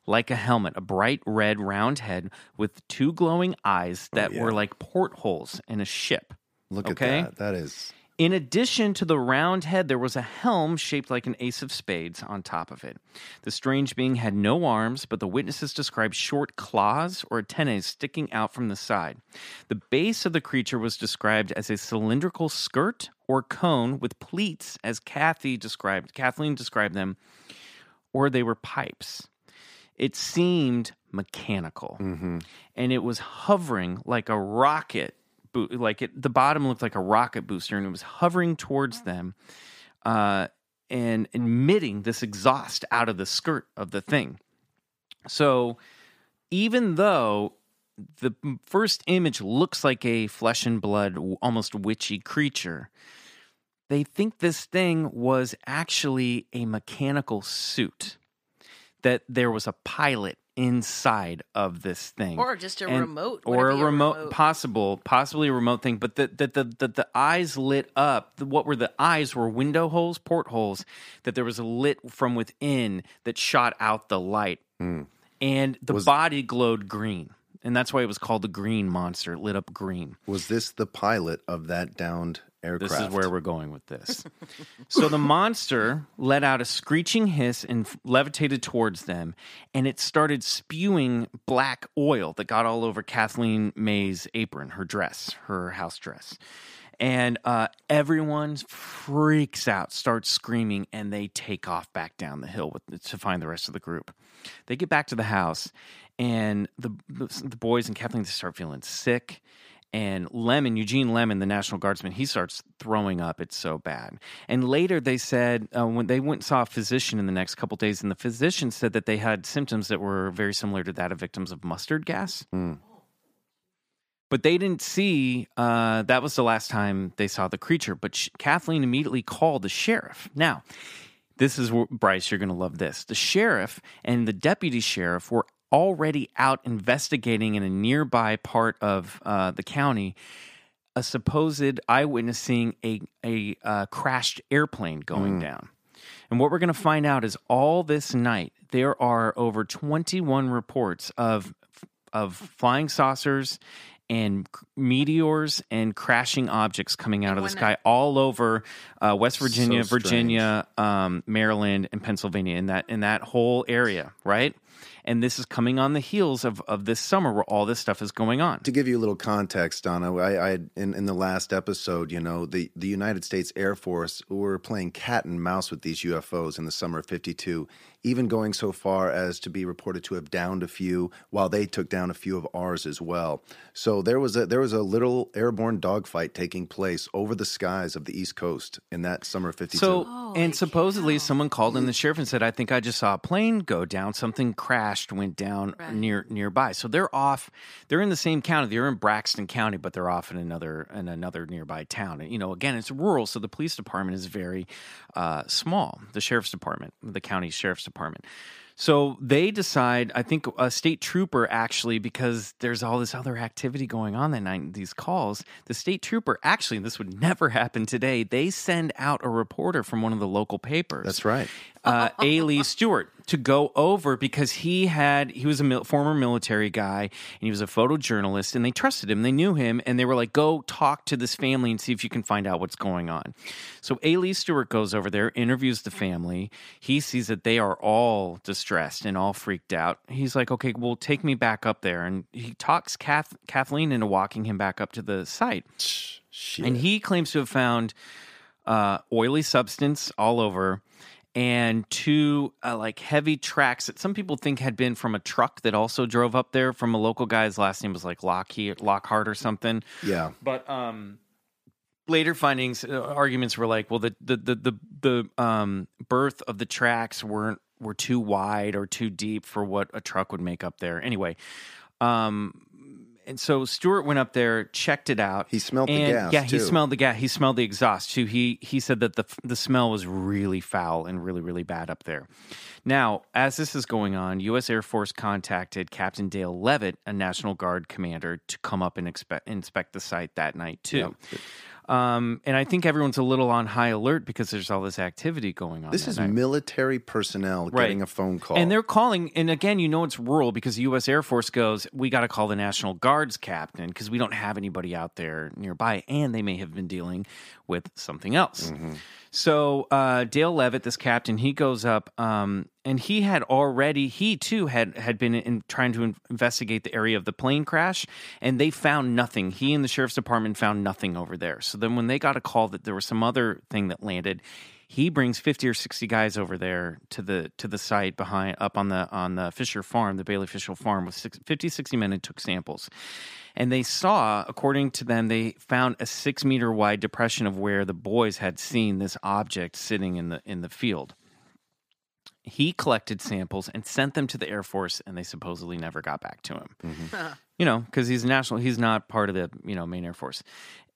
like a helmet, a bright red round head with two glowing eyes that oh, yeah. were like portholes in a ship. Look okay? at that. That is... In addition to the round head, there was a helm shaped like an ace of spades on top of it. The strange being had no arms, but the witnesses described short claws or antennae sticking out from the side. The base of the creature was described as a cylindrical skirt or cone with pleats, as Kathy described, Kathleen described them, or they were pipes. It seemed mechanical, mm-hmm. and it was hovering like a rocket. Like it, the bottom looked like a rocket booster, and it was hovering towards them uh, and emitting this exhaust out of the skirt of the thing. So even though the first image looks like a flesh and blood, almost witchy creature, they think this thing was actually a mechanical suit, that there was a pilot inside of this thing, or just a and, remote, or a remote, a remote, possible, possibly a remote thing. But that the, the the the eyes lit up. What were the eyes? Were window holes, portholes? That there was a lit from within that shot out the light, mm. and the was, body glowed green, and that's why it was called the Green Monster. It lit up green. Was this the pilot of that downed aircraft? This is where we're going with this. So the monster let out a screeching hiss and levitated towards them, and it started spewing black oil that got all over Kathleen May's apron, her dress, her house dress. And uh, everyone freaks out, starts screaming, and they take off back down the hill with, to find the rest of the group. They get back to the house, and the, the boys and Kathleen start feeling sick. And Lemon, Eugene Lemon, the National Guardsman, he starts throwing up. It's so bad. And later they said, uh, when they went and saw a physician in the next couple days, and the physician said that they had symptoms that were very similar to that of victims of mustard gas. Mm. But they didn't see, uh, that was the last time they saw the creature. But she, Kathleen immediately called the sheriff. Now, this is where, Bryce, you're going to love this. The sheriff and the deputy sheriff were already out investigating in a nearby part of uh, the county, a supposed eyewitness seeing a, a uh, crashed airplane going mm. down. And what we're going to find out is all this night, there are over twenty-one reports of of flying saucers and meteors and crashing objects coming out of the sky all over uh, West Virginia, so Virginia, um, Maryland, and Pennsylvania in that in that whole area, right? And this is coming on the heels of, of this summer where all this stuff is going on. To give you a little context, Donna, I, I in, in the last episode, you know, the, the United States Air Force were playing cat and mouse with these U F Os in the summer of fifty-two, even going so far as to be reported to have downed a few, while they took down a few of ours as well. So there was a, there was a little airborne dogfight taking place over the skies of the East Coast in that summer of fifty-two. So, oh, and supposedly cow. someone called in the sheriff and said, I think I just saw a plane go down, something crashed, went down right. near nearby. So they're off, they're in the same county, they're in Braxton County, but they're off in another, in another nearby town. And, you know, again, it's rural, so the police department is very uh, small, the sheriff's department, the county sheriff's department. So they decide, I think a state trooper actually, because there's all this other activity going on that night, these calls, the state trooper actually, and this would never happen today, they send out a reporter from one of the local papers. That's right. Uh, A. Lee Stewart to go over because he had, he was a mil- former military guy and he was a photojournalist and they trusted him. They knew him and they were like, go talk to this family and see if you can find out what's going on. So A. Lee Stewart goes over there, interviews the family. He sees that they are all distressed and all freaked out. He's like, okay, well, take me back up there. And he talks Kath- Kathleen into walking him back up to the site. Shit. And he claims to have found uh, oily substance all over and two uh, like heavy tracks that some people think had been from a truck that also drove up there from a local guy's last name was like Lockheed, Lockhart or something. Yeah. But um, later findings, uh, arguments were like, well, the the the the, the um, birth of the tracks weren't were too wide or too deep for what a truck would make up there. Anyway, um, and so Stewart went up there, checked it out. He smelled and, the gas, Yeah, he too. smelled the gas. He smelled the exhaust, too. He he said that the the smell was really foul and really, really bad up there. Now, as this is going on, U S. Air Force contacted Captain Dale Levitt, a National Guard commander, to come up and expe- inspect the site that night, too. Yep. Um, and I think everyone's a little on high alert because there's all this activity going on. This is night. military personnel right. getting a phone call. And they're calling, and again, you know it's rural because the U S. Air Force goes, we got to call the National Guard's captain because we don't have anybody out there nearby, and they may have been dealing with something else. Mm-hmm. So uh, Dale Levitt, this captain, he goes up, um, and he had already, he too had, had been in, trying to in- investigate the area of the plane crash, and they found nothing. He and the sheriff's department found nothing over there. So then when they got a call that there was some other thing that landed, he brings fifty or sixty guys over there to the to the site behind up on the on the Fisher farm, the Bailey Fisher farm, with fifty, sixty men and took samples. And they saw, according to them, they found a six meter wide depression of where the boys had seen this object sitting in the in the field. He collected samples and sent them to the Air Force, and they supposedly never got back to him. Mm-hmm. You know, because he's national, he's not part of the, you know, main Air Force.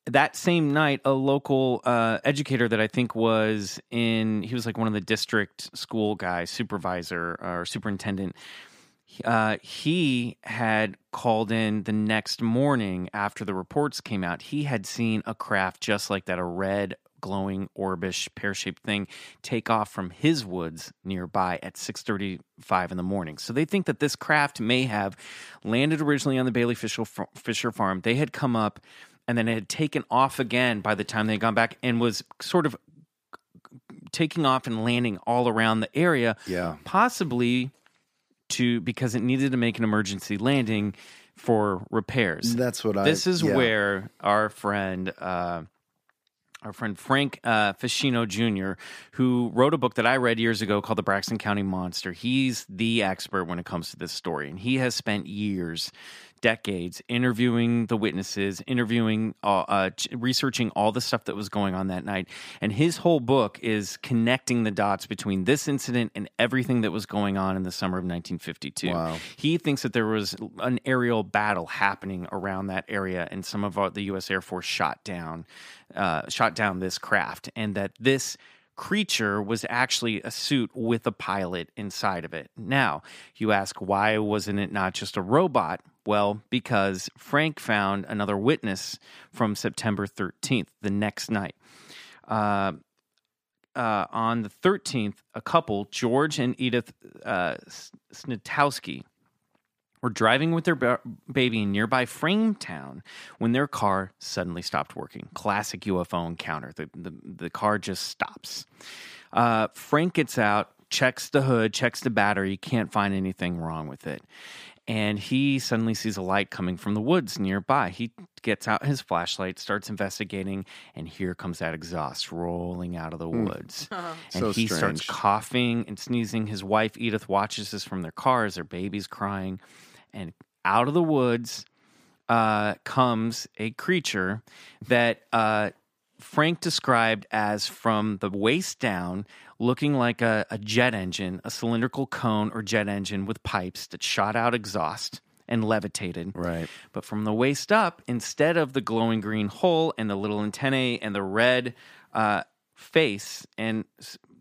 That same night, a local uh, educator that I think was in, he was like one of the district school guys, supervisor or superintendent, uh, he had called in the next morning after the reports came out. He had seen a craft just like that, a red glowing orbish pear-shaped thing take off from his woods nearby at six thirty-five in the morning. So they think that this craft may have landed originally on the Bailey Fisher, Fisher farm. They had come up, and then it had taken off again by the time they had gone back and was sort of taking off and landing all around the area, yeah. possibly to because it needed to make an emergency landing for repairs. That's what I... This is yeah. where our friend... Uh, Our friend Frank uh, Feschino Junior, who wrote a book that I read years ago called The Braxton County Monster. He's the expert when it comes to this story, and he has spent years, decades, interviewing the witnesses, interviewing, uh, uh, researching all the stuff that was going on that night. And his whole book is connecting the dots between this incident and everything that was going on in the summer of nineteen fifty-two. Wow. He thinks that there was an aerial battle happening around that area, and some of our, the U S. Air Force shot down. Uh, shot down this craft, and that this creature was actually a suit with a pilot inside of it. Now, you ask, why wasn't it not just a robot? Well, because Frank found another witness from September thirteenth, the next night. Uh, uh, on the thirteenth, a couple, George and Edith uh, Snitowski, were driving with their ba- baby in nearby Frametown when their car suddenly stopped working. Classic U F O encounter. The, the, the car just stops. Uh, Frank gets out, checks the hood, checks the battery, can't find anything wrong with it. And he suddenly sees a light coming from the woods nearby. He gets out his flashlight, starts investigating, and here comes that exhaust rolling out of the mm. woods. Uh-huh. And so he strange. starts coughing and sneezing. His wife, Edith, watches this from their car as their baby's crying. And out of the woods uh, comes a creature that uh, Frank described as, from the waist down, looking like a, a jet engine, a cylindrical cone or jet engine with pipes that shot out exhaust and levitated. Right. But from the waist up, instead of the glowing green hole and the little antennae and the red uh, face and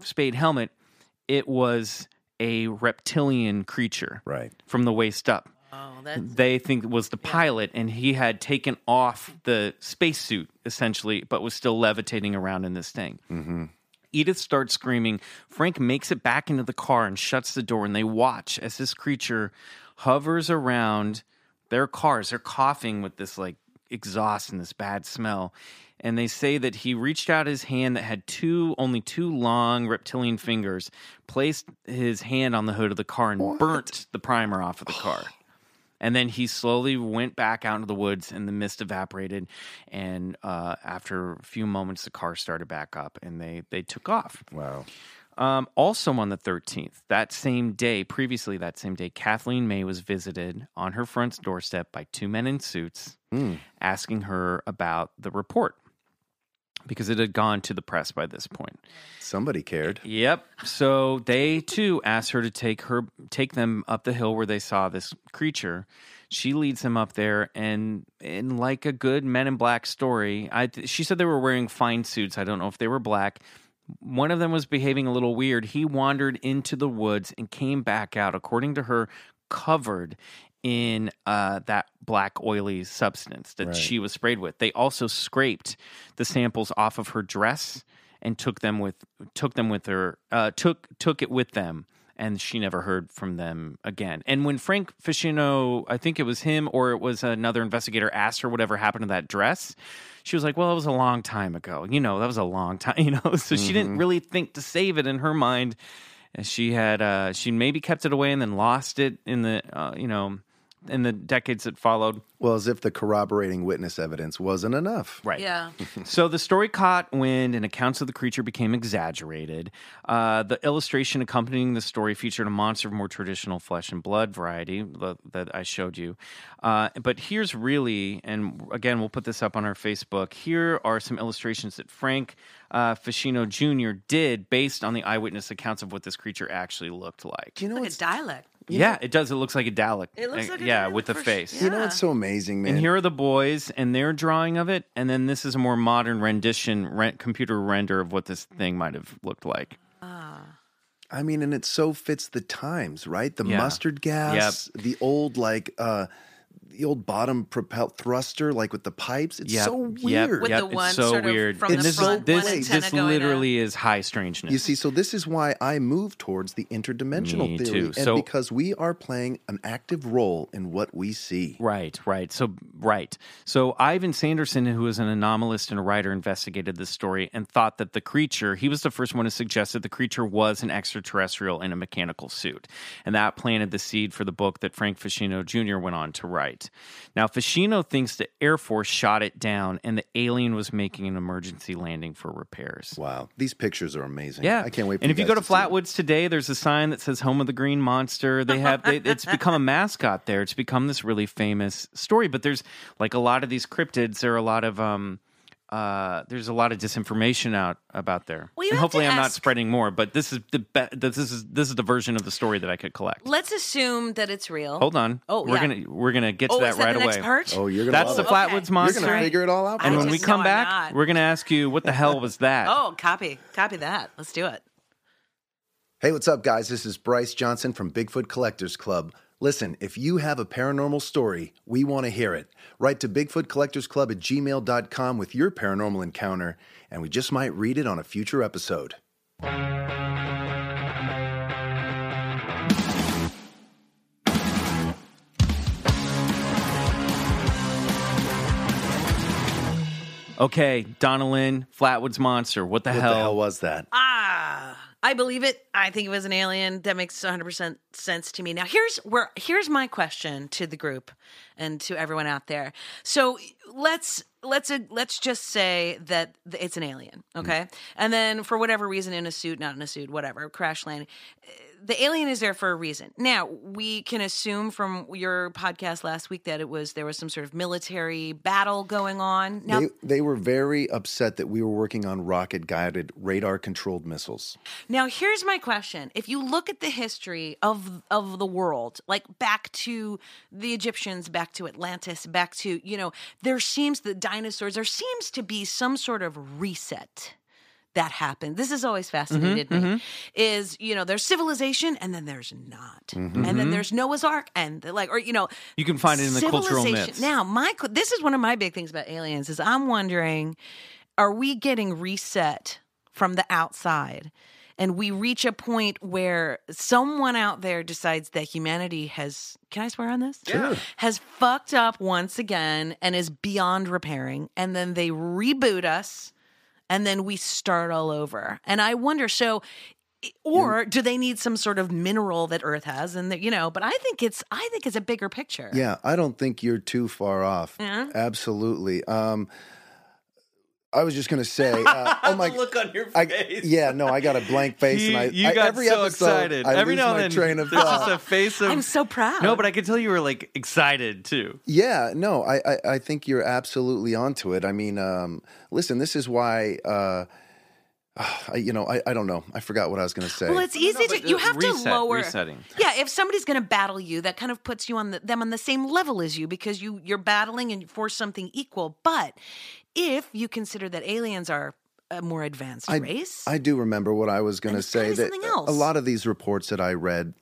spade helmet, it was a reptilian creature. Right. From the waist up. Oh, that's... They think it was the pilot, and he had taken off the spacesuit, essentially, but was still levitating around in this thing. Mm-hmm. Edith starts screaming. Frank makes it back into the car and shuts the door, and they watch as this creature hovers around their cars. They're coughing with this, like, exhaust and this bad smell. And they say that he reached out his hand that had two, only two long reptilian fingers, placed his hand on the hood of the car, and what? burnt the primer off of the car. And then he slowly went back out into the woods, and the mist evaporated. And uh, after a few moments, the car started back up, and they, they took off. Wow. Um, also on the thirteenth, that same day, previously that same day, Kathleen May was visited on her front doorstep by two men in suits mm. asking her about the report, because it had gone to the press by this point. Somebody cared. Yep. So they, too, asked her to take her take them up the hill where they saw this creature. She leads them up there, and in like a good Men in Black story, I, she said they were wearing fine suits. I don't know if they were black. One of them was behaving a little weird. He wandered into the woods and came back out, according to her, covered in uh, that black oily substance that right. she was sprayed with. They also scraped the samples off of her dress and took them with took them with her uh, took took it with them, and she never heard from them again. And when Frank Feschino, I think it was him or it was another investigator, asked her whatever happened to that dress, she was like, "Well, it was a long time ago. You know, that was a long time. You know, so mm-hmm. she didn't really think to save it in her mind. She had uh, she maybe kept it away and then lost it in the uh, you know." in the decades that followed. Well, as if the corroborating witness evidence wasn't enough. Right. Yeah. So the story caught wind, and accounts of the creature became exaggerated. Uh, the illustration accompanying the story featured a monster of more traditional flesh and blood variety that I showed you. Uh, but here's really, and again, we'll put this up on our Facebook, here are some illustrations that Frank uh, Feschino Junior did based on the eyewitness accounts of what this creature actually looked like. You know, it's like a dialect. Yeah, it does. It looks like a Dalek. It looks like a yeah, Dalek with the face. Yeah. You know, it's so amazing, man. And here are the boys and their drawing of it, and then this is a more modern rendition, re- computer render of what this thing might have looked like. Ah. I mean, and it so fits the times, right? The yeah. mustard gas, yep. the old like uh, the old bottom propel thruster, like with the pipes. It's yep. so weird. Yep. With yep. the one it's so sort of weird. From and the this front, is, this, this literally out. Is high strangeness. You see, so this is why I move towards the interdimensional Me theory, too. And so, because we are playing an active role in what we see. Right, right. So, right. So, Ivan Sanderson, who is an anomalist and a writer, investigated this story and thought that the creature. He was the first one to suggest that the creature was an extraterrestrial in a mechanical suit, and that planted the seed for the book that Frank Feschino Junior went on to write. Now, Feschino thinks the Air Force shot it down and the alien was making an emergency landing for repairs. Wow. These pictures are amazing. Yeah. I can't wait for And if you go to, to Flatwoods today, there's a sign that says Home of the Green Monster. They have they, It's become a mascot there. It's become this really famous story. But there's, like a lot of these cryptids, there are a lot of... Um, Uh, there's a lot of disinformation out about there, well, and hopefully I'm ask, not spreading more. But this is the be- this is this is the version of the story that I could collect. Let's assume that it's real. Hold on, oh, we're yeah. gonna we're gonna get oh, to that, that right away. Next part? Oh, you're gonna that's the it. Flatwoods okay. Monster. You're gonna figure it all out. And I when just, we come no, back, we're gonna ask you what the hell was that? oh, copy, copy that. Let's do it. Hey, what's up, guys? This is Bryce Johnson from Bigfoot Collectors Club. Listen, if you have a paranormal story, we want to hear it. Write to Bigfoot Collectors Club at gmail dot com with your paranormal encounter, and we just might read it on a future episode. Okay, Donna Lynn, Flatwoods Monster, what the what hell? What the hell was that? Ah! I believe it. I think it was an alien. That makes one hundred percent sense to me. Now, here's where here's my question to the group and to everyone out there. So let's let's let's just say that it's an alien, okay? Mm. And then for whatever reason, in a suit, not in a suit, whatever, crash landing. The alien is there for a reason. Now, we can assume from your podcast last week that it was there was some sort of military battle going on. Now, they, they were very upset that we were working on rocket-guided, radar-controlled missiles. Now, here's my question. If you look at the history of of the world, like back to the Egyptians, back to Atlantis, back to, you know, there seems the dinosaurs, there seems to be some sort of reset that happened. This has always fascinated mm-hmm, me. Mm-hmm. Is, you know, there's civilization and then there's not. Mm-hmm. And then there's Noah's Ark and the, like, or, you know. You can find it in the cultural myths. Now, my, this is one of my big things about aliens is I'm wondering, are we getting reset from the outside? And we reach a point where someone out there decides that humanity has, can I swear on this? Yeah. Has fucked up once again and is beyond repairing. And then they reboot us. And then we start all over. And I wonder, so, or do they need some sort of mineral that Earth has? And, that, you know, but I think it's, I think it's a bigger picture. Yeah. I don't think you're too far off. Yeah. Absolutely. Um, I was just going to say, uh, oh my, look on your face. I, yeah, no, I got a blank face. He, and I, you I, got every so episode, excited. I every now and then, there's just a face of. I'm so proud. No, but I could tell you were like excited too. Yeah, no, I, I, I think you're absolutely onto it. I mean, um, listen, this is why. Uh, I, you know, I, I don't know. I forgot what I was going to say. Well, it's easy no, to you have reset, to lower. Resetting. Yeah, if somebody's going to battle you, that kind of puts you on the, them on the same level as you because you you're battling and for something equal. But if you consider that aliens are a more advanced I, race, I do remember what I was going to say. That a lot of these reports that I read,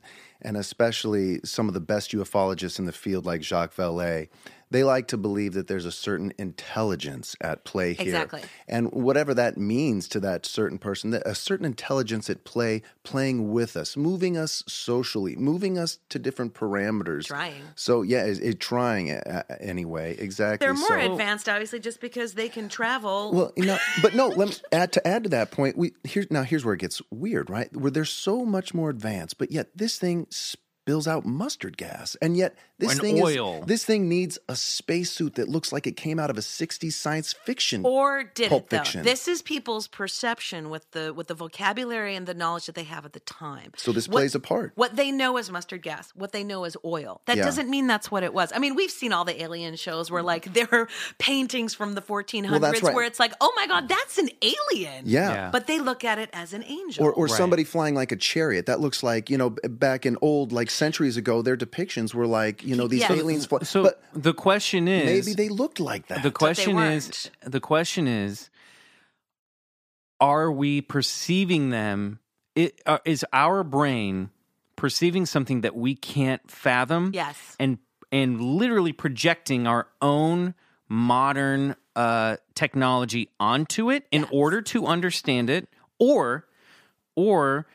and especially some of the best ufologists in the field, like Jacques Vallée, they like to believe that there's a certain intelligence at play here. Exactly. And whatever that means to that certain person, that a certain intelligence at play, playing with us, moving us socially, moving us to different parameters. Trying. So, yeah, it, it, trying it, uh, anyway. Exactly. They're more so advanced, obviously, just because they can travel. Well, you know, but no, let me add to add to that point. We here, now, here's where it gets weird, right? Where they're so much more advanced, but yet this thing sp- Bills out mustard gas, and yet this An thing oil. Is this thing needs a spacesuit that looks like it came out of a sixties science fiction or did pulp it though. Fiction. This is people's perception with the with the vocabulary and the knowledge that they have at the time. So this what, plays a part. What they know as mustard gas, what they know as oil. That yeah. doesn't mean that's what it was. I mean, we've seen all the alien shows where like there are paintings from the fourteen hundreds well, right. where it's like, oh my god, that's an alien. Yeah, yeah. But they look at it as an angel or, or right. somebody flying like a chariot. That looks like you know back in old like. Centuries ago, their depictions were like, you know, these yeah. aliens. Fly- so but the question is, maybe they looked like that. The question is, the question is, are we perceiving them? It, uh, is our brain perceiving something that we can't fathom? Yes, and and literally projecting our own modern uh, technology onto it in yes. order to understand it, or or.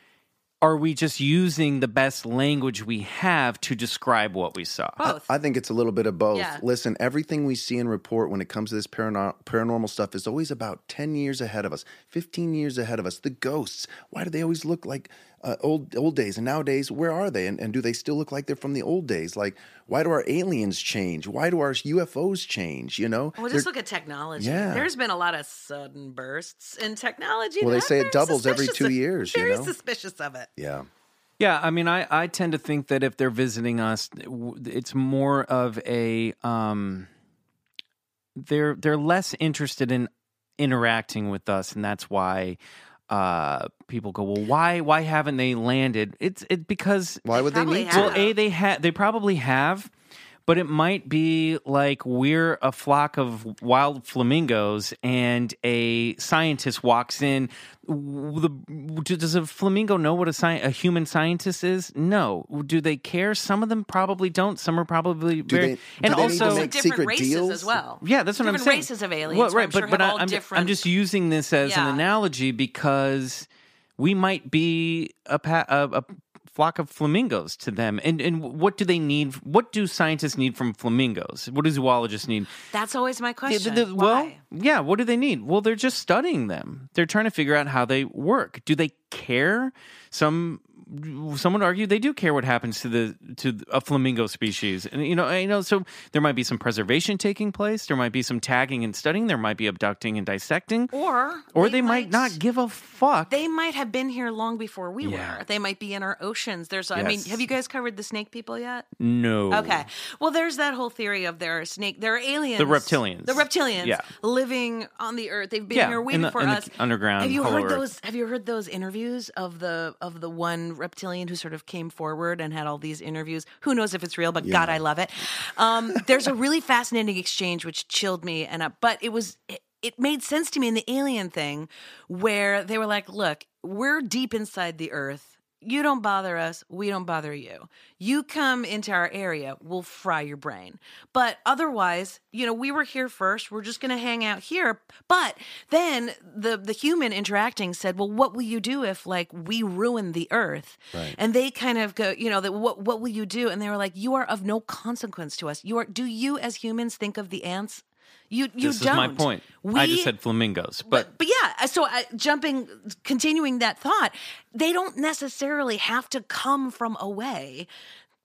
Are we just using the best language we have to describe what we saw? Both. I think it's a little bit of both. Yeah. Listen, everything we see and report when it comes to this parano- paranormal stuff is always about ten years ahead of us, fifteen years ahead of us. The ghosts, why do they always look like uh, old old days? And nowadays, where are they? And, and do they still look like they're from the old days? Like, why do our aliens change? Why do our U F Os change, you know? Well, just they're, look at technology. Yeah. There's been a lot of sudden bursts in technology. Well, they say it doubles every two of, years, you know? Very suspicious of it. Yeah. Yeah, I mean, I, I tend to think that if they're visiting us, it's more of a um, they're they're less interested in interacting with us, and that's why uh, people go, well, why why haven't they landed? It's it because why would they need to? Well, a they ha- they probably have. But it might be like we're a flock of wild flamingos and a scientist walks in. The, does a flamingo know what a, sci- a human scientist is? No. Do they care? Some of them probably don't. Some are probably do very... They, and also... Different secret races deals? As well. Yeah, that's what different I'm saying. Different races of aliens. Well, right, I'm but, sure but I, I'm, different... I'm just using this as yeah. an analogy because we might be a... a, a flock of flamingos to them? And and what do they need? What do scientists need from flamingos? What do zoologists need? That's always my question. The, the, the, well, yeah, what do they need? Well, they're just studying them. They're trying to figure out how they work. Do they care? Some someone argued they do care what happens to the to a flamingo species, and you know, you know, so there might be some preservation taking place. There might be some tagging and studying. There might be abducting and dissecting, or or they, they might, might not give a fuck. They might have been here long before we yeah. were. They might be in our oceans. There's, yes. I mean, have you guys covered the snake people yet? No. Okay. Well, there's that whole theory of there are snake, there are aliens, the reptilians, the reptilians, yeah. living on the earth. They've been yeah. here waiting the, for us. Underground. Have you heard earth. those? Have you heard those interviews of the of the one reptilian who sort of came forward and had all these interviews? Who knows if it's real, but yeah. God, I love it. Um, there's a really fascinating exchange which chilled me, and up, but it was it, it made sense to me in the alien thing, where they were like, "Look, we're deep inside the earth. You don't bother us, we don't bother you. You come into our area, we'll fry your brain. But otherwise, you know, we were here first, we're just going to hang out here." But then the, the human interacting said, well, what will you do if, like, we ruin the earth? Right. And they kind of go, you know, that what what will you do? And they were like, you are of no consequence to us. You are. Do you as humans think of the ants? You you this don't. This is my point. We, I just said flamingos, but but, but yeah. So uh, jumping, continuing that thought, they don't necessarily have to come from away.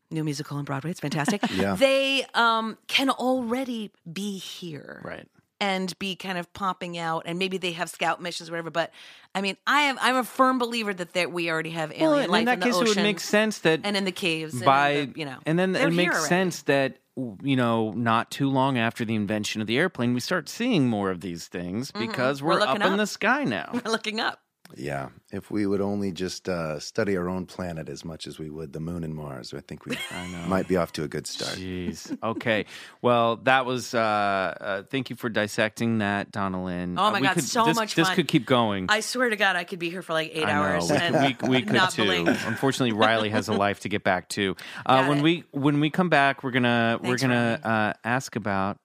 New musical on Broadway, it's fantastic. yeah. They um, can already be here, right? And be kind of popping out, and maybe they have scout missions, or whatever. But I mean, I am I'm a firm believer that there, we already have alien well, life in, that in the case, ocean. It would make sense that and in the caves, by and the, you know, and then it makes already. sense that. You know, not too long after the invention of the airplane, we start seeing more of these things because mm-hmm. we're, we're up, up in the sky now. We're looking up. Yeah. If we would only just uh, study our own planet as much as we would the moon and Mars, I think we I know. might be off to a good start. Jeez. Okay. Well, that was, uh, uh, thank you for dissecting that, Donna Lynn. Oh, my uh, God, could, so this, much fun. This could keep going. I swear to God, I could be here for like eight hours. And we, we could, not too. Blink. Unfortunately, Riley has a life to get back to. Uh, when it. we when we come back, we're going to we're gonna uh, ask about...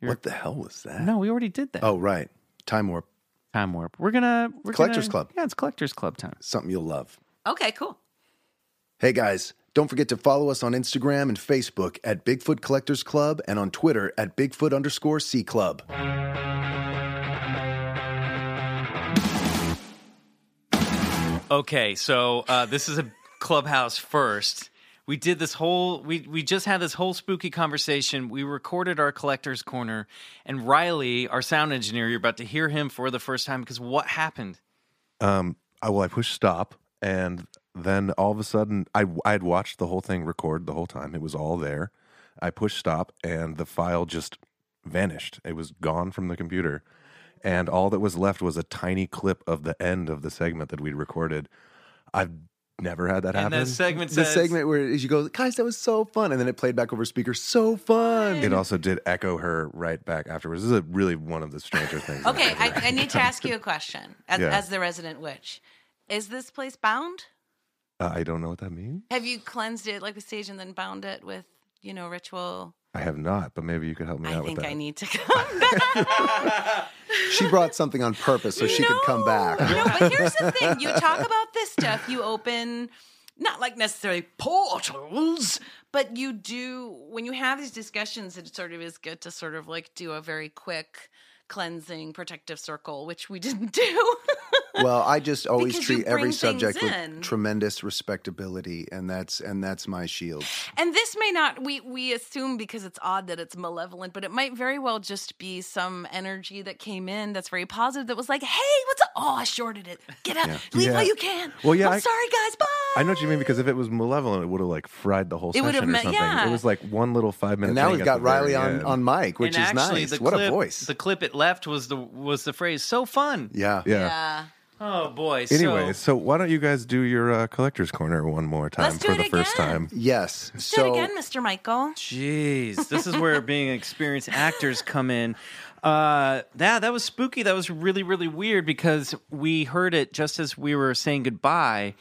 Your... What the hell was that? No, we already did that. Oh, right. Time warp. Time warp. We're gonna we're Collectors gonna, Club. Yeah, it's Collectors Club time. Something you'll love. Okay, cool. Hey guys, don't forget to follow us on Instagram and Facebook at Bigfoot Collectors Club and on Twitter at Bigfoot underscore C Club. Okay, so uh, this is a Clubhouse first. We did this whole, we, we just had this whole spooky conversation. We recorded our Collector's Corner, and Riley, our sound engineer, you're about to hear him for the first time, because what happened? Um, I, well, I pushed stop, and then all of a sudden, I, I had watched the whole thing record the whole time. It was all there. I pushed stop, and the file just vanished. It was gone from the computer, and all that was left was a tiny clip of the end of the segment that we'd recorded. I've never had that happen. And the segment says... The segment where you go, guys, that was so fun. And then it played back over speakers. So fun. It also did echo her right back afterwards. This is a, really one of the stranger things. Okay, I, I need to ask you a question as, yeah. as the resident witch. Is this place bound? Uh, I don't know what that means. Have you cleansed it like with sage and then bound it with, you know, ritual? I have not, but maybe you could help me I out with that. I think I need to come back. She brought something on purpose so she no, could come back. No, but here's the thing. You talk about this stuff. You open, not like necessarily portals, but you do, when you have these discussions, it sort of is good to sort of like do a very quick cleansing protective circle, which we didn't do. Well, I just always treat every subject with tremendous respectability, and that's and that's my shield. And this may not, we we assume because it's odd that it's malevolent, but it might very well just be some energy that came in that's very positive that was like, hey, what's up? Oh, I shorted it. Get out. Yeah. Leave yeah. while you can. Well, yeah, I'm I, sorry, guys. Bye. I know what you mean, because if it was malevolent, it would have like fried the whole it session or something. Yeah. It was like one little five-minute And now we've got Riley on, on mic, which and is actually, nice. What clip, a voice. The clip it left was the, was the phrase, so fun. Yeah. Yeah. yeah. Oh, boy. So. Anyway, so why don't you guys do your uh, Collector's Corner one more time Let's for do it the again. first time? Yes. Let's so, do it again, Mister Michael. Jeez. This is where being experienced actors come in. Uh, that, that was spooky. That was really, really weird because we heard it just as we were saying goodbye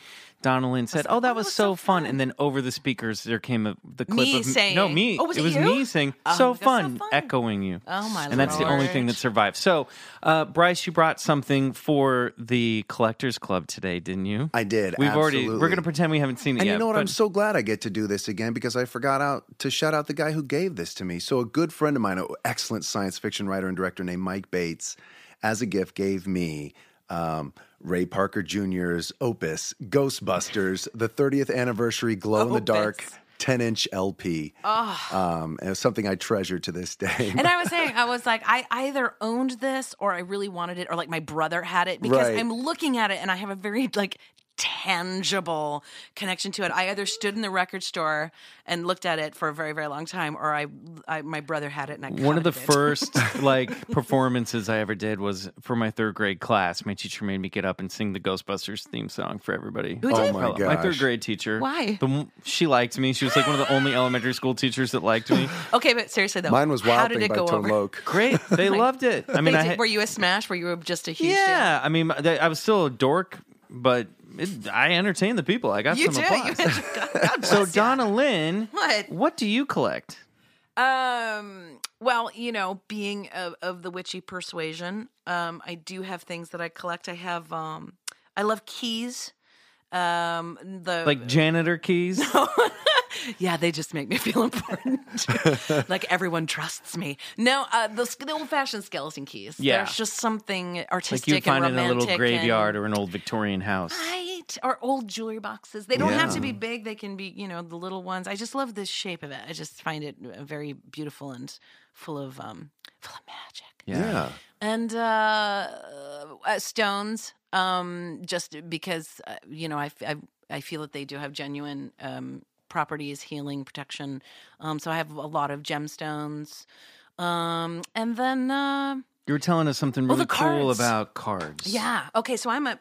Donna Lynn said, "Oh, that was, was so, so fun. fun!" And then over the speakers, there came a, the clip me of saying, "No, me." Oh, was it, it was you? me saying, oh, "So fun!" So fun. Echoing you. Oh my! And Lord. That's the only thing that survived. So, uh, Bryce, you brought something for the Collectors Club today, didn't you? I did. We've absolutely. already. We're going to pretend we haven't seen it. And yet, you know what? But... I'm so glad I get to do this again because I forgot out to shout out the guy who gave this to me. So, a good friend of mine, an excellent science fiction writer and director named Mike Bates, as a gift, gave me. Um, Ray Parker Junior's opus, Ghostbusters, the thirtieth anniversary glow-in-the-dark ten-inch L P. Oh. Um, it was something I treasure to this day. And I was saying, I was like, I either owned this or I really wanted it or like my brother had it because right. I'm looking at it and I have a very like tangible connection to it. I either stood in the record store and looked at it for a very, very long time or I, I my brother had it and I got it. One of the first like performances I ever did was for my third grade class. My teacher made me get up and sing the Ghostbusters theme song for everybody. Who did? Oh my gosh. My third grade teacher. Why? The, she liked me. She was like one of the only elementary school teachers that liked me. Okay, but seriously though. Mine was Wild Thing by Tone Loc. Great. They like, loved it. I mean, I did, were you a smash? Were you just a huge Yeah. Fan? I mean, I was still a dork, but It, I entertain the people. I got you some do. applause. You God, God so, Donna Lynn, what? what do you collect? Um, well, you know, being of, of the witchy persuasion, um, I do have things that I collect. I have, um, I love keys. Um, the like janitor keys. No. Yeah, they just make me feel important. Like everyone trusts me. No, uh, the, the old-fashioned skeleton keys. Yeah. There's just something artistic and romantic. Like you find it in a little graveyard and, or an old Victorian house. Right. Or old jewelry boxes. They don't yeah. have to be big. They can be, you know, the little ones. I just love the shape of it. I just find it very beautiful and full of um, full of magic. Yeah. yeah. And uh, uh, stones, um, just because, uh, you know, I, I, I feel that they do have genuine... Um, properties, healing, protection. Um, so I have a lot of gemstones. Um, and then... Uh, you were telling us something really well, cool about cards. Yeah. Okay, so I'm a...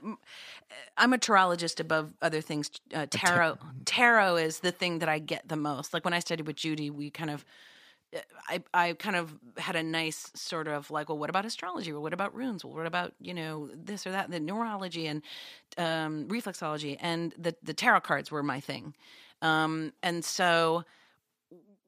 I'm a tarologist above other things. Uh, tarot tarot is the thing that I get the most. Like when I studied with Judy, we kind of... I, I kind of had a nice sort of like, well, what about astrology? Well, what about runes? Well, what about, you know, this or that? The neurology and um, reflexology and the, the tarot cards were my thing. Um, and so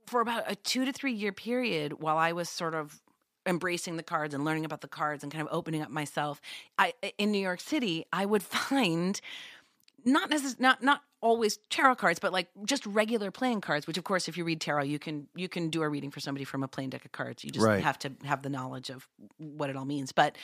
for about a two to three year period while I was sort of embracing the cards and learning about the cards and kind of opening up myself, I, in New York City, I would find not necessarily, not, not always tarot cards, but like just regular playing cards, which of course, if you read tarot, you can, you can do a reading for somebody from a plain deck of cards. You just right. have to have the knowledge of what it all means. But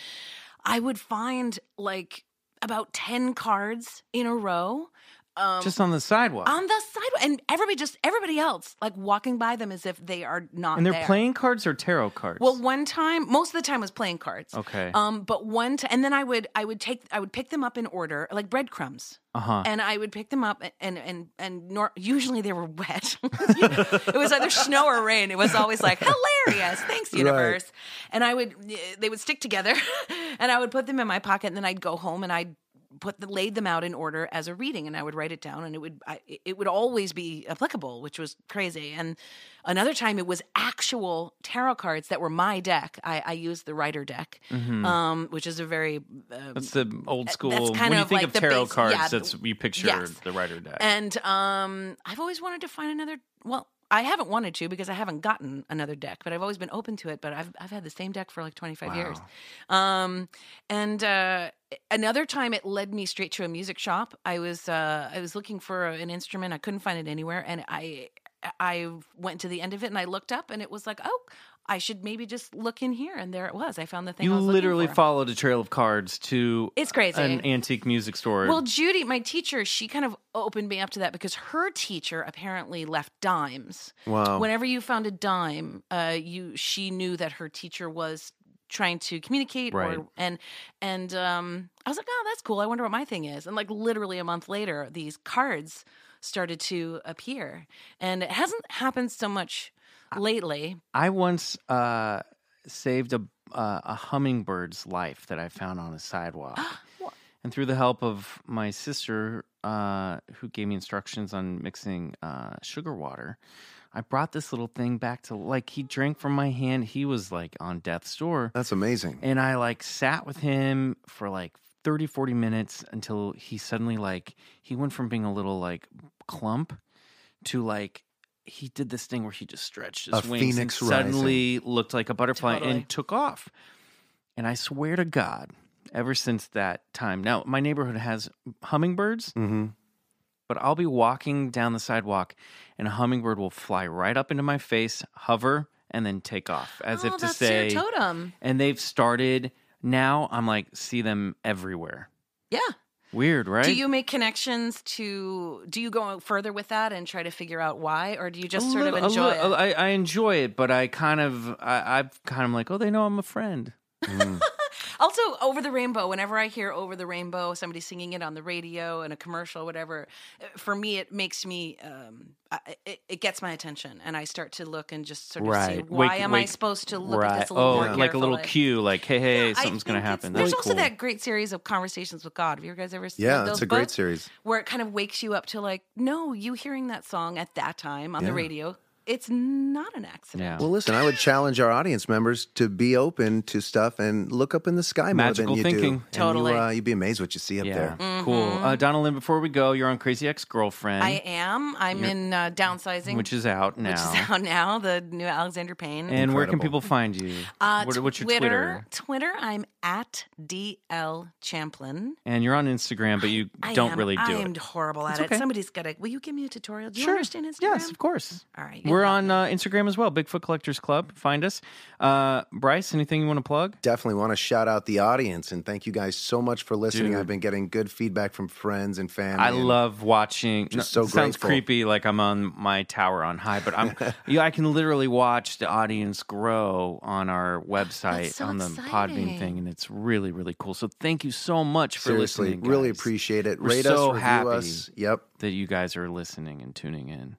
I would find like about ten cards in a row. Um, just on the sidewalk. On the sidewalk. And everybody just, everybody else, like walking by them as if they are not there. And they're there. Playing cards or tarot cards? Well, one time, most of the time was playing cards. Okay. Um, but one time, and then I would, I would take, I would pick them up in order, like breadcrumbs. Uh-huh. And I would pick them up, and and and nor- usually they were wet. You know, it was either snow or rain. It was always like hilarious. Thanks, universe. Right. And I would, they would stick together, and I would put them in my pocket, and then I'd go home and I'd put the, laid them out in order as a reading, and I would write it down, and it would I, it would always be applicable, which was crazy. And another time, it was actual tarot cards that were my deck. I, I used the Rider deck, mm-hmm. um, which is a very um, that's the old school. That's kind when you of think like of tarot base, cards, yeah, that's you picture yes. the Rider deck. And um, I've always wanted to find another. Well, I haven't wanted to because I haven't gotten another deck, but I've always been open to it. But I've I've had the same deck for like twenty-five wow. years, um, and. Uh, Another time, it led me straight to a music shop. I was uh, I was looking for an instrument. I couldn't find it anywhere, and I I went to the end of it, and I looked up, and it was like, oh, I should maybe just look in here, and there it was. I found the thing you I was looking for. You literally followed a trail of cards to it's crazy. an antique music store. Well, Judy, my teacher, she kind of opened me up to that because her teacher apparently left dimes. Wow. Whenever you found a dime, uh, you she knew that her teacher was trying to communicate, right. or, and and um, I was like, oh, that's cool. I wonder what my thing is. And like literally a month later, these cards started to appear, and it hasn't happened so much lately. I once uh, saved a uh, a hummingbird's life that I found on a sidewalk, and through the help of my sister, uh, who gave me instructions on mixing uh, sugar water. I brought this little thing back to, like, he drank from my hand. He was, like, on death's door. That's amazing. And I, like, sat with him for, like, thirty, forty minutes until he suddenly, like, he went from being a little, like, clump to, like, he did this thing where he just stretched his a wings and suddenly rising. Looked like a butterfly totally. And took off. And I swear to God, ever since that time. Now, my neighborhood has hummingbirds, mm-hmm. but I'll be walking down the sidewalk, and a hummingbird will fly right up into my face, hover, and then take off, as oh, if to that's say, your totem. And they've started... Now I'm like, see them everywhere. Yeah. Weird, right? Do you make connections to, do you go further with that and try to figure out why? Or do you just a sort little, of enjoy little, it? I, I enjoy it, but I kind of, I, I'm kind of like, oh, they know I'm a friend. Mm. Also, Over the Rainbow, whenever I hear Over the Rainbow, somebody singing it on the radio in a commercial, whatever, for me, it makes me, um, it, it gets my attention. And I start to look and just sort of right. see, why wake, am wake, I supposed to look right. at this a little oh, more yeah. like a little cue, like, hey, hey, yeah, something's going to happen. There's really also cool. that great series of Conversations with God. Have you guys ever seen yeah, those? Yeah, it's a great books, series. Where it kind of wakes you up to like, no, you hearing that song at that time on yeah. the radio. It's not an accident. Yeah. Well, listen, I would challenge our audience members to be open to stuff and look up in the sky more than you thinking. Do. Totally. You, uh, you'd be amazed what you see up yeah. there. Mm-hmm. Cool. Uh, Donna Lynn, before we go, you're on Crazy Ex-Girlfriend. I am. I'm you're, in uh, Downsizing. Which is out now. Which is out now, the new Alexander Payne. And Incredible. Where can people find you? Uh, what, what's your Twitter? Twitter, I'm at D L Champlin. And you're on Instagram, but you I don't am. really do I it. I am horrible at okay. it. Somebody's got to, will you give me a tutorial? Do you sure. understand Instagram? Yes, of course. All right. We're We're on uh, Instagram as well, Bigfoot Collectors Club. Find us. Uh, Bryce, anything you want to plug? Definitely want to shout out the audience, and thank you guys so much for listening. Dude. I've been getting good feedback from friends and family. I love watching. Just no, so it sounds grateful. Creepy, like I'm on my tower on high, but I'm. yeah, I can literally watch the audience grow on our website, so on the exciting. Podbean thing, and it's really, really cool. So thank you so much for Seriously, listening, guys. Really appreciate it. We're Rate so us, review happy us. Yep. that you guys are listening and tuning in.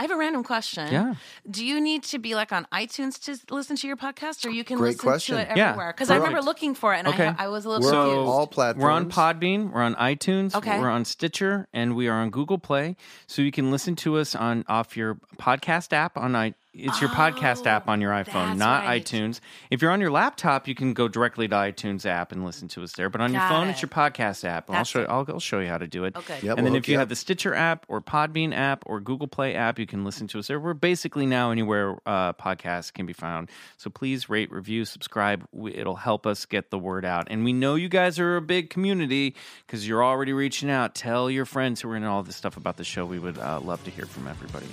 I have a random question. Yeah. Do you need to be like on iTunes to listen to your podcast, or you can Great listen question. To it everywhere? Because yeah, I remember looking for it, and okay. I, I was a little we're confused. On all platforms. We're on Podbean, we're on iTunes, okay. we're on Stitcher, and we are on Google Play. So you can listen to us on off your podcast app on iTunes. It's your oh, podcast app on your iPhone, not right. iTunes. If you're on your laptop, you can go directly to iTunes app and listen to us there. But on Got your phone, it. It's your podcast app. I'll show, I'll, I'll show you how to do it. Okay. Yep, and then we'll if you up. Have the Stitcher app or Podbean app or Google Play app, you can listen to us there. We're basically now anywhere uh, podcasts can be found. So please rate, review, subscribe. We, it'll help us get the word out. And we know you guys are a big community because you're already reaching out. Tell your friends who are in all this stuff about the show. We would uh, love to hear from everybody.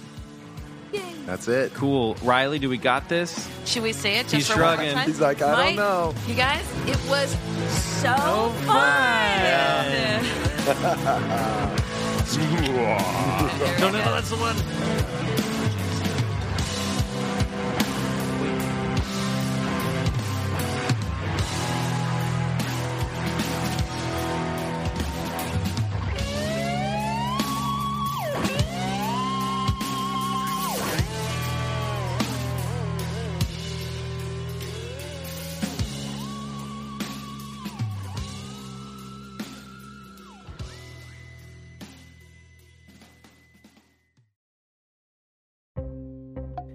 That's it. Cool. Riley, do we got this? Should we say it? Just He's for shrugging. One time? He's like, I Mike, don't know. You guys, it was so, so fun. fun. No, no, no, that's the one.